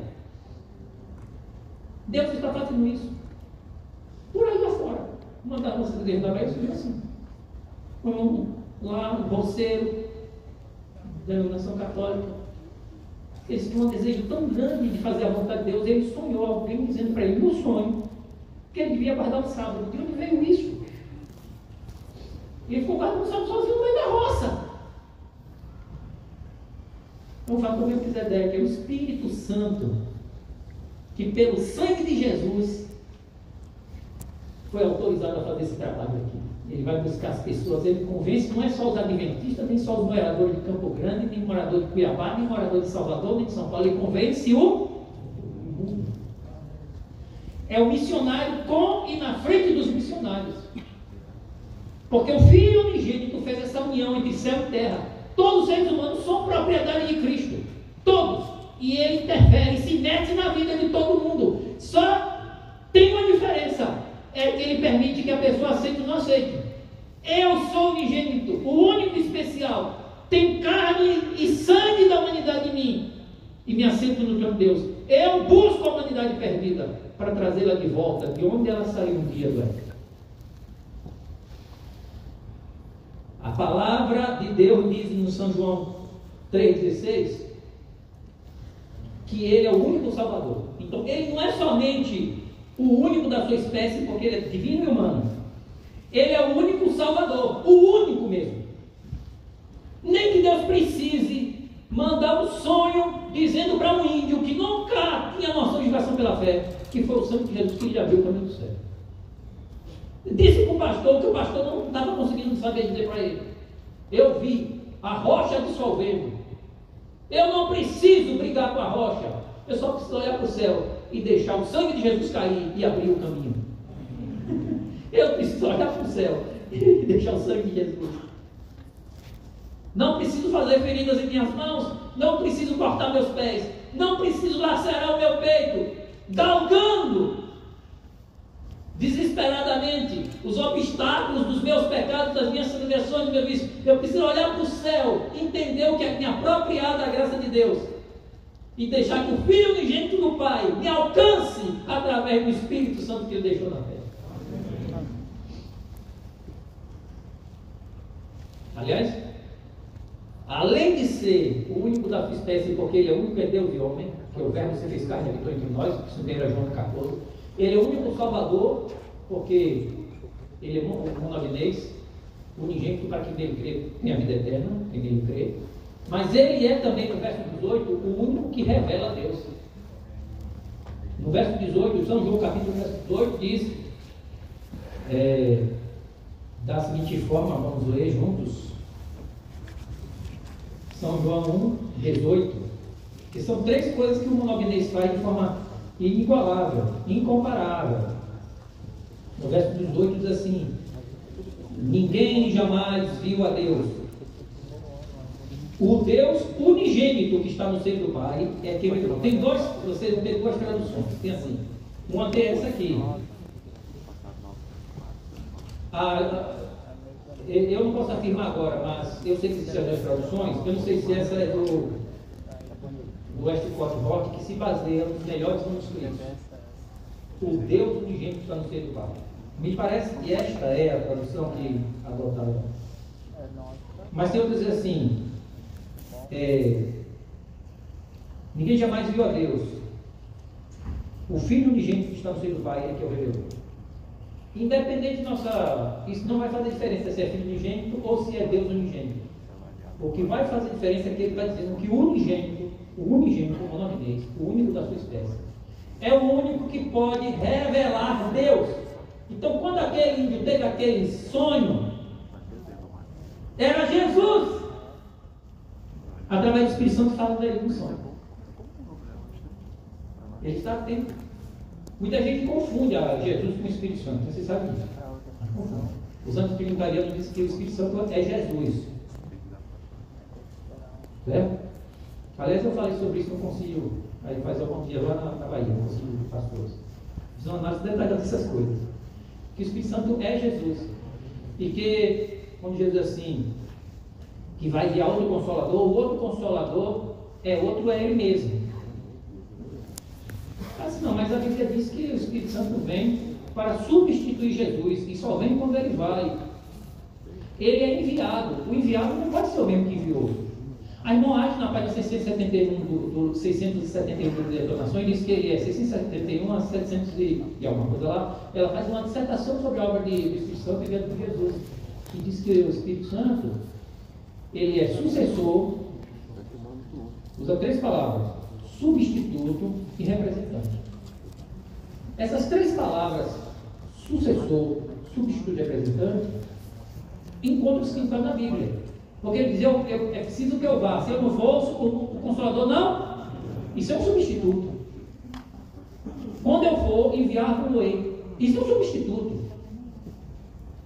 Deus está fazendo isso. Por aí lá fora. Mandaram vocês de dentro da Bahia, surgiu assim. Como lá, um bolseiro, denominação católica. Eles tinham um desejo tão grande de fazer a vontade de Deus, ele sonhou alguém dizendo para ele, no sonho, que ele devia guardar o sábado. De onde veio isso? E ele ficou guardando o sábado sozinho no meio da roça. Então, o Fator Melquisedeque é o Espírito Santo, que pelo sangue de Jesus foi autorizado a fazer esse trabalho aqui. Ele vai buscar as pessoas, ele convence, não é só os adventistas, nem só os moradores de Campo Grande, nem morador de Cuiabá, nem morador de Salvador, nem de São Paulo, ele convence o mundo. É o missionário com e na frente dos missionários. Porque o Filho unigênito fez essa união entre céu e terra. Todos os seres humanos são propriedade de Cristo. Todos. E ele interfere, se mete na vida de todo mundo. Só tem uma diferença. É que ele permite que a pessoa aceite ou não aceite. Eu sou unigênito, o único especial. Tem carne e sangue da humanidade em mim. E me assento no trono de Deus. Eu busco a humanidade perdida para trazê-la de volta, de onde ela saiu um dia do Éden. A palavra de Deus diz no São João três dezesseis que ele é o único Salvador. Então ele não é somente o único da sua espécie, porque ele é divino e humano. Ele é o único Salvador, o único mesmo. Nem que Deus precise mandar um sonho dizendo para um índio que nunca tinha noção de salvação pela fé, que foi o sangue de Jesus que lhe abriu o caminho do céu. Disse para o pastor que o pastor não estava conseguindo saber dizer para ele. Eu vi a rocha dissolvendo. Eu não preciso brigar com a rocha. Eu só preciso olhar para o céu e deixar o sangue de Jesus cair e abrir o caminho. Eu preciso olhar para o céu e deixar o sangue de Jesus. Não preciso fazer feridas em minhas mãos, não preciso cortar meus pés, não preciso lacerar o meu peito, galgando desesperadamente os obstáculos dos meus pecados, das minhas transgressões, do meu vício. Eu preciso olhar para o céu, entender o que é me apropriar da graça de Deus. E deixar que o Filho unigênito do Pai me alcance através do Espírito Santo que ele deixou na terra. Aliás, além de ser o único da sua espécie, porque ele é o único que é Deus e homem, que o verbo se fez carne e habitou entre nós, primeiro João quatorze, ele é o único Salvador, porque ele é monogenes, unigênito para que nele crê tem a vida eterna, que nele crê. Mas ele é também, no verso dezoito, o único que revela a Deus. No verso dezoito, São João, capítulo verso dezoito, diz é, da seguinte forma, vamos ler juntos. São João um, dezoito, que são três coisas que o monogenes faz de forma inigualável, incomparável. No verso dezoito diz assim: ninguém jamais viu a Deus. O Deus unigênito que está no seio do Pai é que tem dois, você tem duas traduções, tem assim. Uma tem essa aqui. A, eu não posso afirmar agora, mas eu sei que existem as traduções. Eu não sei se essa é do, do Westcott e Hort, que se baseia nos melhores manuscritos. O Deus unigênito que está no seio do Pai. Me parece que esta é a tradução que adotaram. Mas se eu dizer assim, é, ninguém jamais viu a Deus. O Filho unigênito que está no seio do Pai é que é o revelou. Independente de nossa... Isso não vai fazer diferença se é Filho unigênito ou se é Deus unigênito. O que vai fazer diferença é que ele está dizendo que o unigênito, o unigênito, como o nome dele, o único da sua espécie, é o único que pode revelar Deus. Então, quando aquele índio teve aquele sonho, era Jesus! Através do Espírito Santo falando dele no sonho. Ele está atento. Muita gente confunde a Jesus com o Espírito Santo. Vocês sabem disso? O Santo Trinitariano diz que o Espírito Santo é Jesus. Certo? Aliás, eu falei sobre isso no concílio, aí faz algum dia lá na, na Bahia, no concílio de pastores. Fiz uma análise detalhada dessas coisas. Que o Espírito Santo é Jesus. E que, quando Jesus diz assim, que vai guiar outro consolador, o outro consolador é outro, é ele mesmo. Assim, não, mas a Bíblia diz que o Espírito Santo vem para substituir Jesus, e só vem quando ele vai. Ele é enviado. O enviado não pode ser o mesmo que enviou. Aí não acha na página seiscentos e setenta e um do, do seiscentos e setenta e um de detonação, e diz que ele é seiscentos e setenta e um a setecentos e, e alguma coisa lá. Ela faz uma dissertação sobre a obra de, do Espírito Santo e vida de Jesus, que diz que o Espírito Santo, ele é sucessor, usa três palavras, substituto e representante. Essas três palavras, sucessor, substituto e representante, encontram-se na Bíblia. Porque ele diz, eu, eu, é preciso que eu vá, se eu não for, o, o Consolador não. Isso é um substituto. Quando eu for, enviar por lei. Isso é um substituto.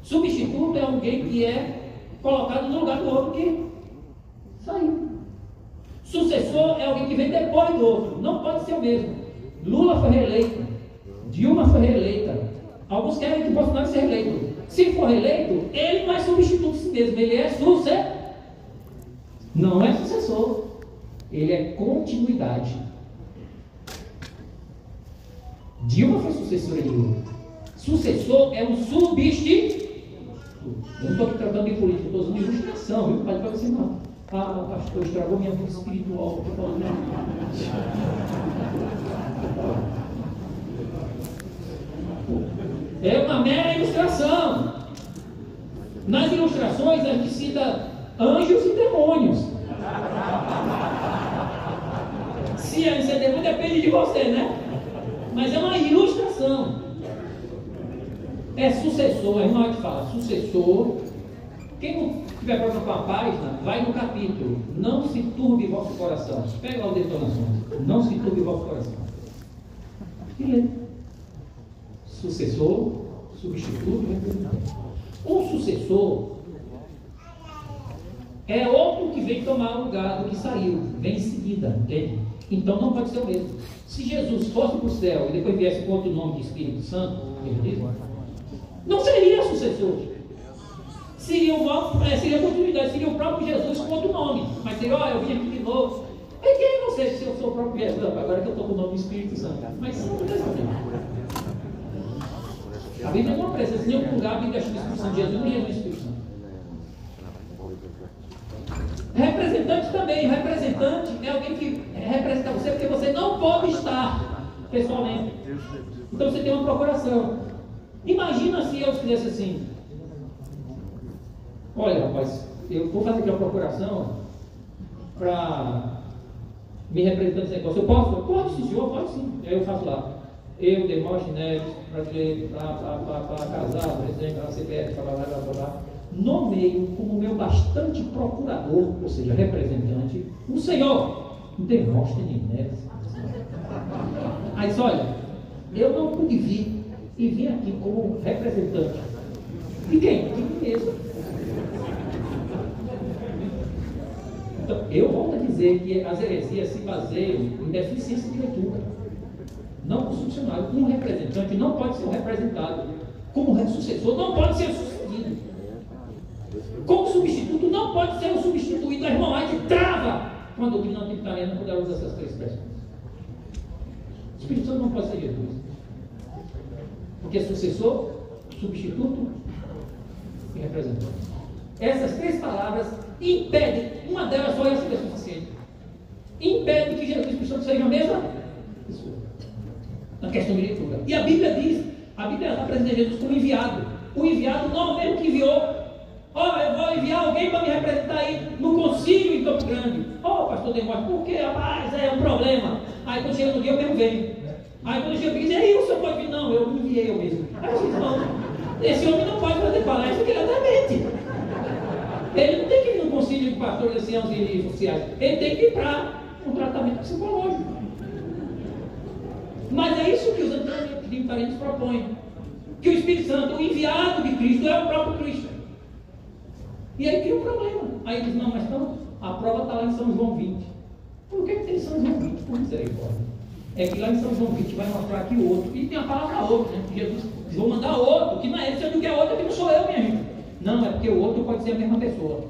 Substituto é alguém que é colocado no lugar do outro que saiu. Sucessor é alguém que vem depois do outro. Não pode ser o mesmo. Lula foi reeleito. Dilma foi reeleita. Alguns querem que Bolsonaro seja reeleito. Se for reeleito, ele não é substituto de si mesmo. Ele é sucessor. Não é sucessor, ele é continuidade. Dilma foi sucessora de Lula. Sucessor é um substituto. Eu não estou aqui tratando de política, estou usando ilustração, viu? Pode parecer não. Ah, pastor, estragou minha vida espiritual. É uma mera ilustração. Nas ilustrações a gente cita anjos e demônios. Se anjo é demônio, depende de você, né? Mas é uma ilustração. É sucessor, a irmã que fala, sucessor. Quem não tiver problema com a página, vai no capítulo. Não se turbe vosso coração. Pega lá o detonação. Não se turbe vosso coração. E lê. Sucessor, substituto, representante. Um sucessor é outro que vem tomar o lugar do que saiu, vem em seguida, entende? Então não pode ser o mesmo. Se Jesus fosse para o céu e depois viesse com outro nome de Espírito Santo, não seria sucessor. Seria uma, seria continuidade, seria o próprio Jesus com outro nome. Mas seria, ó, eu vim aqui de novo. E quem é você se eu sou o próprio Jesus? Agora que eu estou com o nome do Espírito Santo. Mas não acontece nada. A Bíblia não apresenta em nenhum lugar a Bíblia do Espírito Santo de Jesus, nem Jesus Espírito Santo. Representante também, representante é alguém que representa você porque você não pode estar pessoalmente. Então você tem uma procuração. Imagina se eu fizesse assim: olha, rapaz, eu vou fazer aqui uma procuração para me representar nesse negócio. Eu posso? Pode sim, senhor, pode sim. Aí eu faço lá. eu, Demóstenes, brasileiro, para casar, presidente da C B F, para lá, para lá, nomeio como meu bastante procurador, ou seja, representante, o senhor Demóstenes Neves. Aí, olha, eu não pude vir e vim aqui como representante. De quem? De mim mesmo. Então, eu volto a dizer que as heresias se baseiam em deficiência de leitura. Não constitucional. Um representante não pode ser um representado. Como sucessor, não pode ser sucedido. Como substituto, não pode ser um substituído. A irmã White trava uma doutrina antibitariana poderosa dessas três pessoas. O Espírito Santo não pode ser Jesus. Porque é sucessor, substituto e representante. Essas três palavras impedem, uma delas só é a suficiente. Impede que Jesus Cristo seja a mesma pessoa. Na questão de leitura. E a Bíblia diz, a Bíblia apresenta Jesus como enviado. O enviado não é o mesmo que enviou. Ó, oh, eu vou enviar alguém para me representar aí no concílio em Campo Grande. Ó, oh, pastor Demóstenes, por quê? Rapaz, é um problema. Aí quando chega no dia, eu mesmo venho. Aí quando chega, eu digo, aí o senhor pode vir? Não, eu enviei eu mesmo. Aí eu digo, não, esse homem não pode fazer palestra, porque ele até mente. Ele não tem que ir no concílio de pastores, anciãos e sociais. Ele tem que ir para um tratamento psicológico. Mas é isso que os antitrinitarianos propõem. Que o Espírito Santo, o enviado de Cristo, é o próprio Cristo. E aí cria um problema. Aí diz, não, mas então, a prova está lá em São João vinte. Por que tem São João vinte? Por misericórdia. É que lá em São João vinte vai mostrar que o outro, e tem a palavra outro, né? Jesus diz, vou mandar outro, que não é ele, se eu não quero outro, que não sou eu, minha gente. Não, é porque o outro pode ser a mesma pessoa.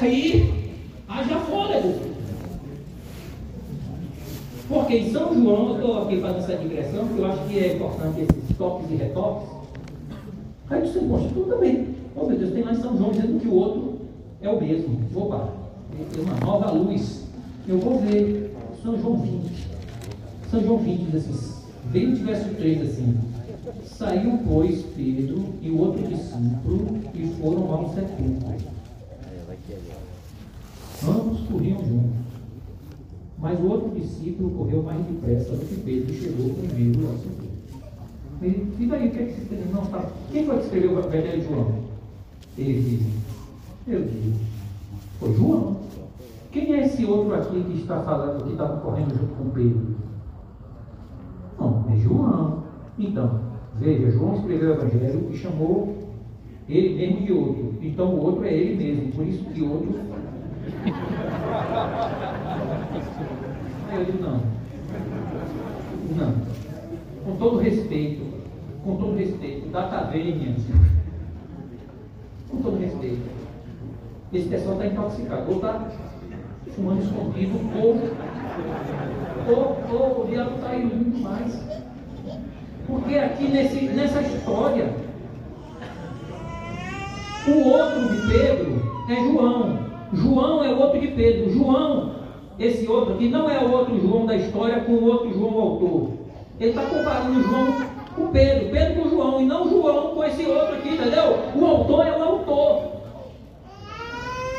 Aí, haja fôlego. Porque em São João, eu estou aqui fazendo essa digressão, porque eu acho que é importante esses toques e retoques. Aí você mostra tudo também. Oh meu Deus, tem lá em São João dizendo que o outro é o mesmo. Vou lá. Tem uma nova luz. Eu vou ver São João vinte. São João vinte diz assim, vinte verso três assim. Saiu, pois, Pedro e o outro discípulo e foram ao sepulcro. Ambos corriam juntos. Mas o outro discípulo correu mais depressa do que Pedro e chegou primeiro ao sepulcro. Ele diz aí, o que é que você escreveu? Não, tá. Quem foi que escreveu o Evangelho de João? Ele diz, meu Deus, foi João? Quem é esse outro aqui que está falando, que estava correndo junto com Pedro? Não, é João. Então, veja, João escreveu o Evangelho e chamou ele mesmo de outro. Então o outro é ele mesmo, por isso que outro. Aí eu digo, não. Não. Com todo respeito, com todo respeito, da taverna, com todo respeito, esse pessoal está intoxicado, ou está fumando escondido, ou, ou, ou o diabo está indo muito mais. Porque aqui nesse, nessa história, o outro de Pedro é João, João é o outro de Pedro, João, esse outro aqui não é o outro João da história com o outro João autor. Ele está comparando João com Pedro, Pedro com João, e não João com esse outro aqui, entendeu? O autor é o autor.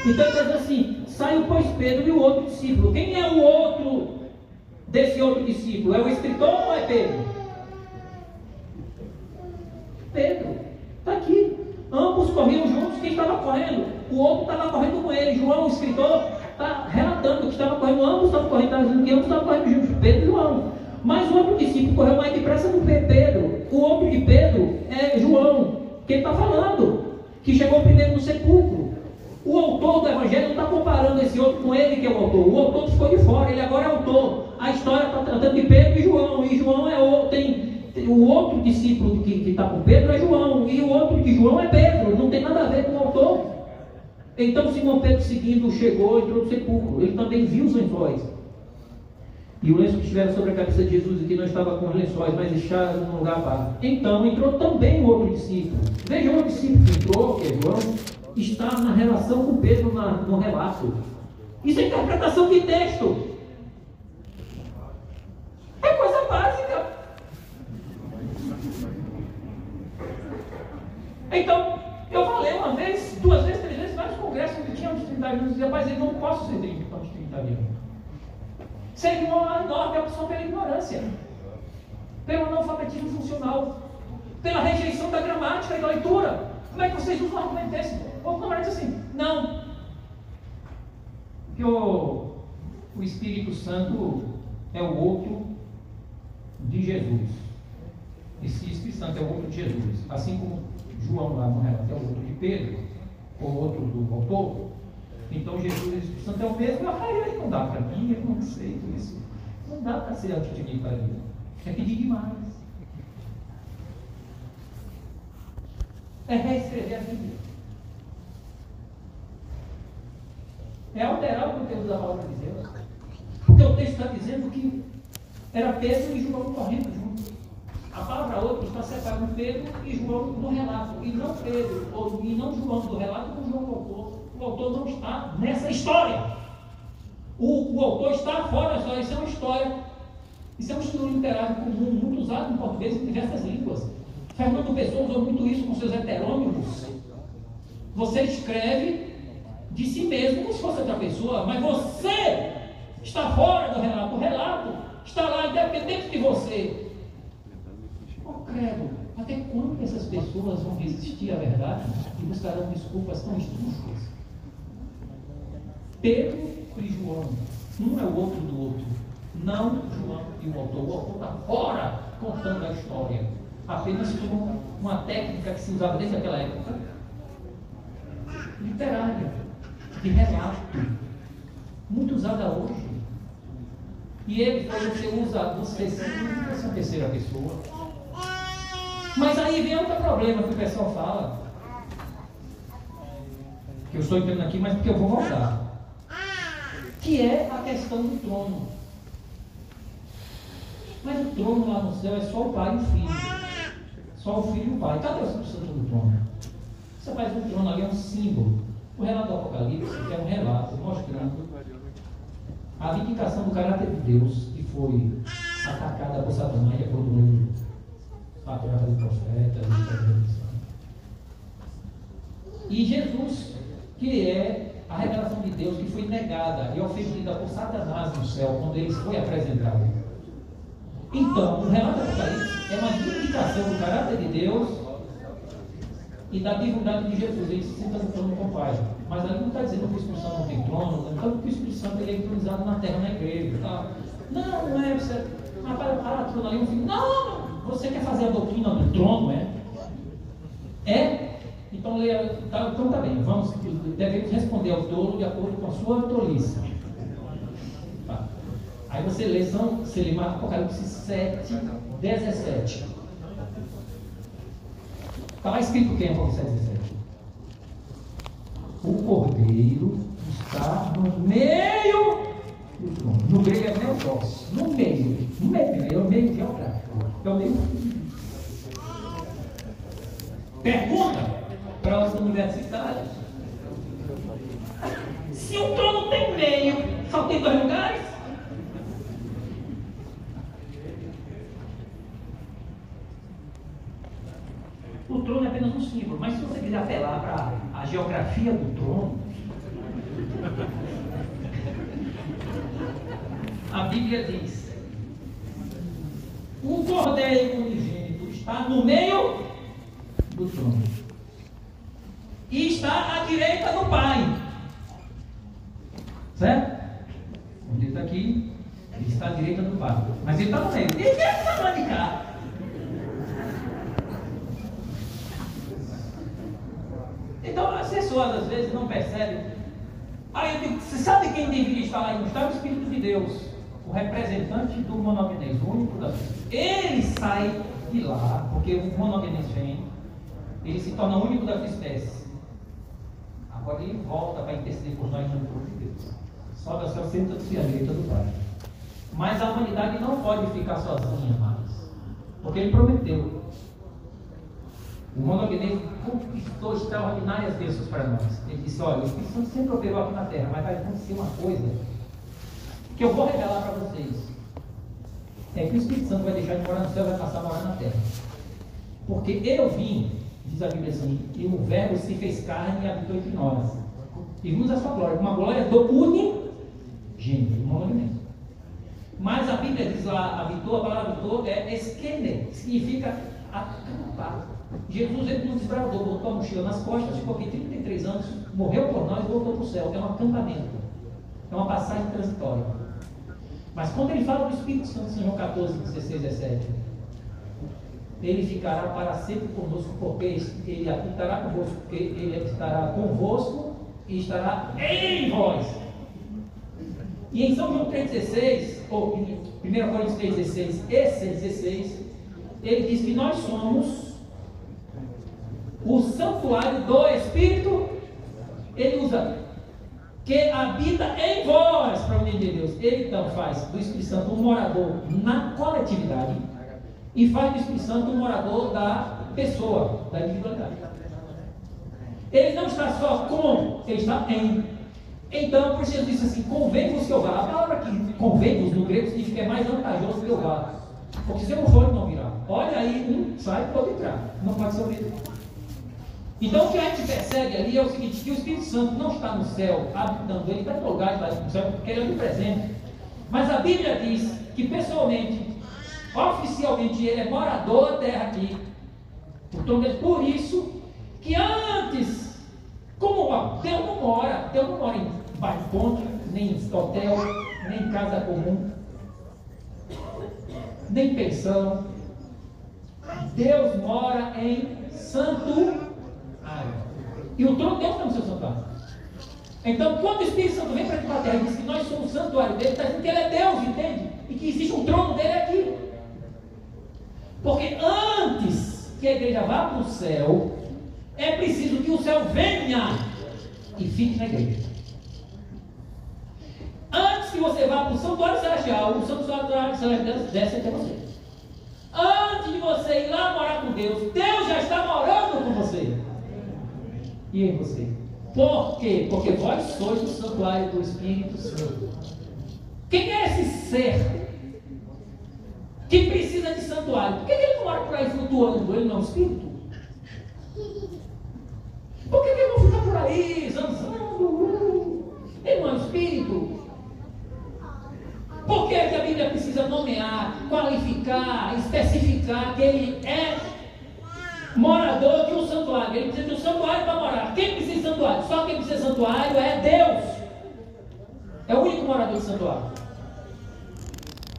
Então ele diz assim, saiu pois Pedro e o outro discípulo. Quem é o outro desse outro discípulo? É o escritor ou é Pedro? Pedro, está aqui. Ambos corriam juntos, quem estava correndo? O outro estava correndo com ele. João, o escritor, está relatando que estava correndo, ambos estavam correndo, está dizendo que ambos estavam correndo juntos, Pedro e João. Mas o outro discípulo correu mais depressa do que Pedro. O outro de Pedro é João, que ele está falando, que chegou primeiro no sepulcro. O autor do Evangelho não está comparando esse outro com ele, que é o autor. O autor ficou de fora, ele agora é autor. A história está tratando de Pedro e João. E João é o, tem, tem, o outro discípulo que está com Pedro é João. E o outro de João é Pedro. Não tem nada a ver com o autor. Então, Simão Pedro, seguindo, chegou e entrou no sepulcro. Ele também viu os lençóis. E o lenço que estiveram sobre a cabeça de Jesus, e que não estava com os lençóis, mas deixaram no lugar par. Então entrou também o outro discípulo. Veja, o discípulo que entrou, que é João, está na relação com Pedro na, no relato. Isso é interpretação de texto. É coisa básica. Então, eu falei uma vez, duas vezes, três vezes, vários congressos que tinham os trinitarianos, e dizia, mas eu não posso ser trinitariano. seria uma enorme opção pela ignorância, pelo analfabetismo funcional, pela rejeição da gramática e da leitura. Como é que vocês usam um argumento desse? O povo não diz assim, não. Porque o, o Espírito Santo é o outro de Jesus. Esse Espírito Santo é o outro de Jesus. Assim como João lá no relato é o outro de Pedro, ou outro do autor. Então Jesus e o Espírito Santo é o mesmo. Ah, não dá para mim, eu não sei isso. Não dá para ser altitude para mim. É pedir demais. É reescrever a Bíblia. É alterar o conteúdo da palavra de Deus. Porque o texto está dizendo que era Pedro e João correndo juntos. A palavra outra está separando Pedro e João do relato. E não Pedro ou, e não João do relato com João do autor. O autor não está nessa história. O, o autor está fora da história. Isso é uma história. Isso é um estudo literário comum, muito usado em português e em diversas línguas. Fernando Pessoa usou muito isso com seus heterônimos. Você escreve de si mesmo como se fosse outra pessoa, mas você está fora do relato. O relato está lá independente de você. Oh, credo, até quando essas pessoas vão resistir à verdade e buscarão desculpas tão estúpidas? Pedro e João, um é o outro do outro. Não João e o autor. O autor está fora contando a história. Apenas como uma técnica que se usava desde aquela época literária, de relato, muito usada hoje. E ele foi ser usado nos tecidos da terceira pessoa. Mas aí vem outro problema que o pessoal fala, que eu estou entrando aqui, mas porque eu vou voltar, que é a questão do trono. Mas o trono lá no céu é só o pai e o filho. Só o filho e o pai. Cadê o Espírito Santo do trono? Você faz um trono ali, é um símbolo. O relato do Apocalipse é um relato mostrando a vindicação do caráter de Deus que foi atacada por Satanás e por um patriarca do profeta. E Jesus, que é a revelação de Deus que foi negada e ofendida por Satanás no céu, quando ele foi apresentado. Então, o relato do Apocalipse é uma vindicação do caráter de Deus e da divindade de Jesus. Ele se senta no trono com o Pai. Mas ali não está dizendo que o Espírito Santo não tem trono, não, que o Espírito Santo ele é entronizado na terra, na igreja. Tá? Não, não é. Você... Ah, para, para, trono ali, um filho. Não! Você quer fazer a doutrina do trono, é? É? Então, leia, tá, então tá bem. Vamos, devemos responder ao tolo de acordo com a sua tolice. Tá. Aí você lê, são, você lê Apocalipse sete, dezessete. Está lá escrito quem é Apocalipse dezessete? O cordeiro está no meio do trono. No grego é meio sós. No meio. No meio. É o meio geográfico. É o meio. Pergunta para os universitários: se o trono tem meio, só tem dois lugares? O trono é apenas um símbolo, mas se você quiser apelar para a geografia do trono, a Bíblia diz: o cordeiro unigênito está no meio do trono e está à direita do Pai, certo? Onde ele está aqui, ele está à direita do Pai, mas ele está no meio. Ele está lá de cá. Então as pessoas às vezes não percebem. Aí eu digo, você sabe quem deveria estar lá? Não está o Espírito de Deus, o representante do monogenes, o único da vida. Ele sai de lá, porque o monogenes vem, ele se torna o único da espécie. Agora ele volta para interceder por nós no nome de Deus. Só da sua senta direita do Pai. Mas a humanidade não pode ficar sozinha mais, porque ele prometeu. O monogenes conquistou extraordinárias bênçãos para nós. Ele disse: olha, o Espírito Santo sempre operou aqui na terra, mas vai acontecer uma coisa que eu vou revelar para vocês. É que o Espírito Santo vai deixar de morar no céu e vai passar a morar na terra. Porque eu vim, diz a Bíblia assim, e o Verbo se fez carne e habitou entre nós. E vimos a sua glória, uma glória do unigênito, do monogenes. Mas a Bíblia diz lá, habitou, a palavra habitou é esquene, que significa acampar. Jesus, ele nos desbravou, botou a mochila nas costas, ficou aqui trinta e três anos, morreu por nós e voltou para o céu. É um acampamento, é uma passagem transitória. Mas quando ele fala do Espírito Santo, em João catorze, dezesseis, dezessete, ele ficará para sempre conosco, porque ele habitará convosco, porque ele estará convosco e estará em vós. E em São João três dezesseis, ou primeira Coríntios três dezesseis e seis dezesseis, ele diz que nós somos o santuário do Espírito. Ele usa que habita em vós, para o meio de Deus. Ele então faz do Espírito Santo um morador na coletividade e faz do Espírito Santo um morador da pessoa, da individualidade. Ele não está só com, ele está em. Então, por isso disse assim, convém-vos que eu vá. A palavra que convém-vos no grego significa é mais vantajoso que eu vá, porque se eu for, não virá. Olha aí, um sai, pode entrar, não pode ser o mesmo. Então, o que a gente percebe ali é o seguinte, que o Espírito Santo não está no céu habitando, ele está no lugar de lá no céu, porque ele é onipresente. Mas a Bíblia diz que pessoalmente, oficialmente, ele é morador da terra aqui. Por isso que antes, como o Deus não mora, Deus não mora em barco, nem em hotel, nem em casa comum, nem pensão. Deus mora em santo. E o trono de Deus está no seu santuário. Então, quando o Espírito Santo vem para aqui para a terra e diz que nós somos o santuário dele, está dizendo que ele é Deus, entende? E que existe um trono dele aqui. Porque antes que a igreja vá para o céu, é preciso que o céu venha e fique na igreja. Antes que você vá para o santuário celestial, o santuário celestial desce até você. Antes de você ir lá morar com Deus, Deus já está morando com você e em você. Por quê? Porque vós sois o santuário do Espírito Santo. Quem é esse ser que precisa de santuário? Por que ele não mora por aí flutuando? Ele não é um espírito? Por que ele não fica por aí zanzando? Ele não é um espírito? Por que a Bíblia precisa nomear, qualificar, especificar que ele é morador de um santuário? Ele precisa de um santuário para morar. Quem precisa de santuário? Só quem precisa de santuário é Deus. É o único morador de santuário.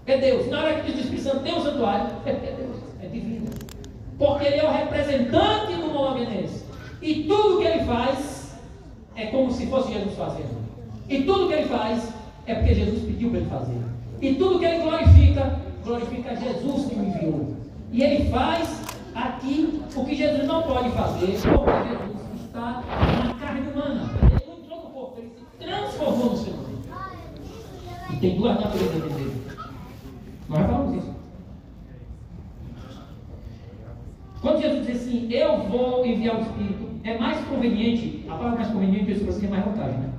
É Deus. Na hora que diz que o Espírito Santo tem um santuário, é Deus, é divino. Porque ele é o representante do homem nesse. E tudo que ele faz é como se fosse Jesus fazendo. E tudo que ele faz é porque Jesus pediu para ele fazer. E tudo que ele glorifica, glorifica Jesus que o enviou. E ele faz aqui o que Jesus não pode fazer, porque Jesus está na carne humana. Ele não entrou no corpo, ele se transformou no Senhor. E tem duas naturezas dele. Nós já falamos isso. Quando Jesus diz assim, eu vou enviar o Espírito, é mais conveniente, a palavra mais conveniente, eu escolhi que é mais vantagem, né?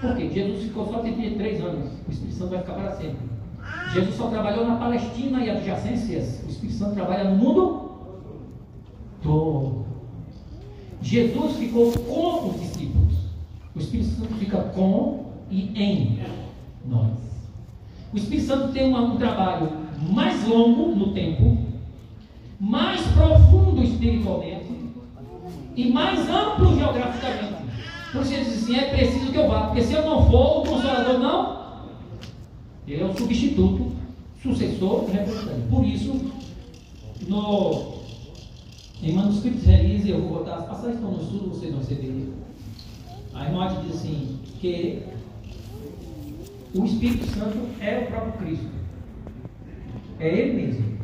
Porque Jesus ficou só trinta e três anos, o Espírito Santo vai ficar para sempre. Jesus só trabalhou na Palestina e adjacências, o Espírito Santo trabalha no mundo. Todo. Jesus ficou com os discípulos. O Espírito Santo fica com e em nós. O Espírito Santo tem um, um trabalho mais longo no tempo, mais profundo espiritualmente e mais amplo geograficamente. Por isso ele diz assim, é preciso que eu vá, porque se eu não for, o Consolador não. Ele é um substituto, sucessor, representante. Por isso, no... Em manuscritos reis, eu vou botar as passagens que estão no estudo, vocês vão receber. A irmã diz assim, que o Espírito Santo é o próprio Cristo. É Ele mesmo.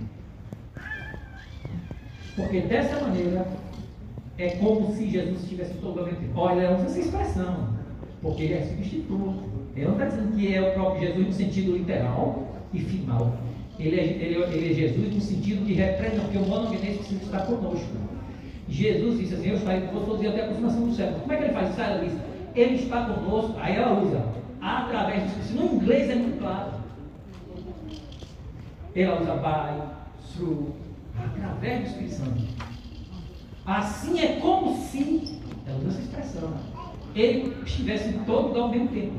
Porque dessa maneira, é como se Jesus estivesse totalmente... Olha, ela usa essa expressão, porque ele é substituto. Ele não está dizendo que é o próprio Jesus no sentido literal e final. Ele é, ele, ele é Jesus no sentido que representa, porque o monogenes precisa estar conosco. Jesus disse assim, eu estarei conosco até a consumação do século. Como é que ele faz isso? Ela diz, ele está conosco, aí ela usa, através do Espírito. No inglês é muito claro. Ela usa by, through, através do Espírito Santo. Assim é como se, ela usa essa expressão, ele estivesse todo ao mesmo tempo.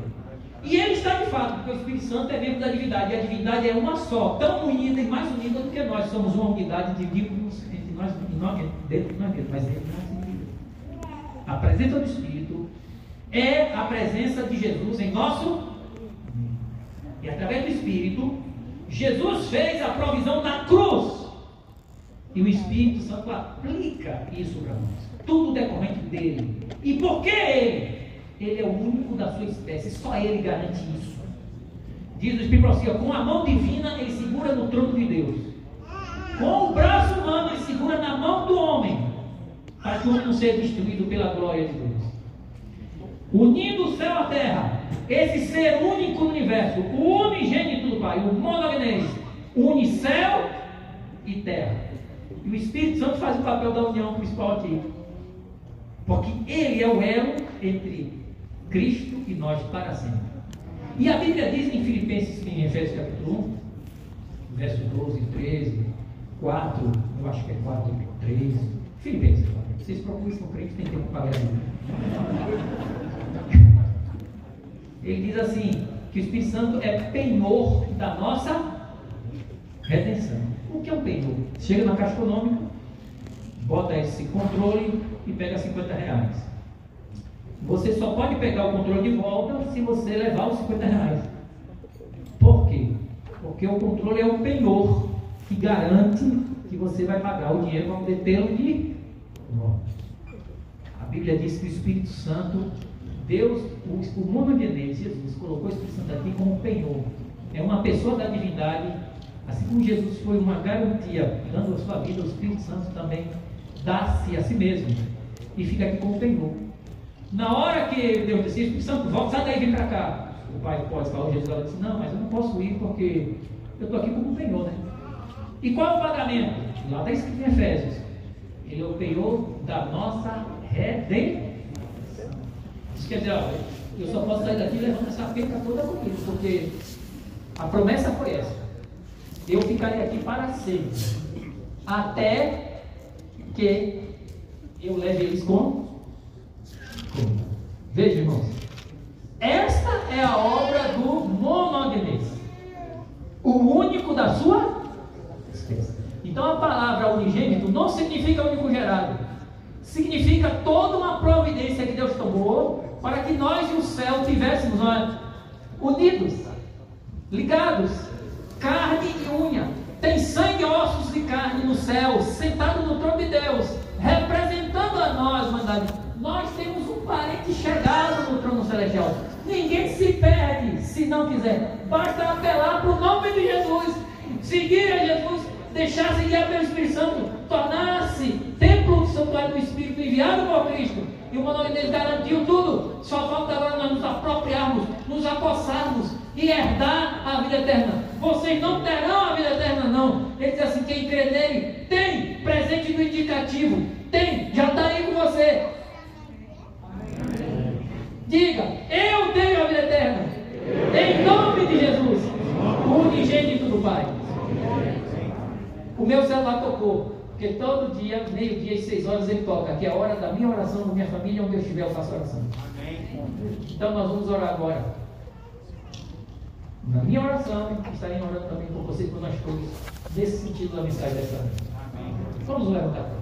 E ele está de fato, porque o Espírito Santo é membro da divindade, e a divindade é uma só, tão unida e mais unida do que nós, somos uma unidade divina entre nós, dentro de nós mesmos, mas entre nós unidos. A presença do Espírito é a presença de Jesus em nosso, e através do Espírito, Jesus fez a provisão na cruz, e o Espírito Santo aplica isso para nós, tudo decorrente dele. E por que ele? Ele é o único da sua espécie, só ele garante isso. Diz o Espírito assim, com a mão divina ele segura no trono de Deus, com o braço humano ele segura na mão do homem, para que o homem não seja destruído pela glória de Deus. Unindo o céu à terra, esse ser único do universo, o unigênito do Pai, o monogenes, une céu e terra. E o Espírito Santo faz o papel da união principal aqui, porque ele é o elo entre Cristo e nós para sempre. E a Bíblia diz em Filipenses, em Efésios capítulo um, verso doze, treze, quatro, eu acho que é quatro, três, Filipenses, vocês procuram isso, não creio que tem tempo para ler. Ele diz assim, que o Espírito Santo é penhor da nossa redenção. O que é um penhor? Chega na Caixa Econômica, bota esse controle e pega cinquenta reais. Você só pode pegar o controle de volta se você levar os cinquenta reais. Por quê? Porque o controle é um penhor que garante que você vai pagar o dinheiro, vamos detê-lo de volta. A Bíblia diz que o Espírito Santo, Deus, o monogenes, Jesus colocou o Espírito Santo aqui como um penhor. É uma pessoa da divindade, assim como Jesus foi uma garantia, dando a sua vida, o Espírito Santo também dá-se a si mesmo e fica aqui como penhor. Na hora que Deus disse, o Espírito Santo, volta, sai daí, vem para cá. O Pai pode falar, Jesus, ela disse, não, mas eu não posso ir porque eu estou aqui como um penhor, né? E qual é o pagamento? Lá está escrito em Efésios. Ele é o penhor da nossa redenção. Isso quer dizer, ó, eu só posso sair daqui levando essa perca toda comigo, porque a promessa foi essa. Eu ficarei aqui para sempre, até que eu leve eles com. Veja, irmãos, esta é a obra do monogenes, o único da sua espécie. Então a palavra unigênito não significa único gerado, significa toda uma providência que Deus tomou para que nós e o céu tivéssemos, olha, unidos, ligados, carne e unha. Tem sangue, ossos e carne no céu, sentado no trono de Deus, representando a nós, mandado. Nós temos um parente chegado no trono celestial. Ninguém se perde se não quiser. Basta apelar para o nome de Jesus, seguir a Jesus, deixar-se guiar pelo Espírito Santo, tornar-se templo do santuário do Espírito enviado por Cristo. E o monogenes garantiu tudo. Só falta agora nós nos apropriarmos, nos apossarmos e herdar a vida eterna. Vocês não terão a vida eterna, não. Ele diz assim: quem crê nele tem, presente no indicativo, tem, já está aí com você. Diga, eu tenho a vida eterna, em nome de Jesus, o unigênito do Pai. O meu celular tocou, porque todo dia, meio dia e seis horas ele toca, que é a hora da minha oração, da minha família, onde eu estiver eu faço oração. Então nós vamos orar agora. Na minha oração, estarei orando também por vocês, por nós todos, nesse sentido da mensagem dessa noite. Vamos levantar.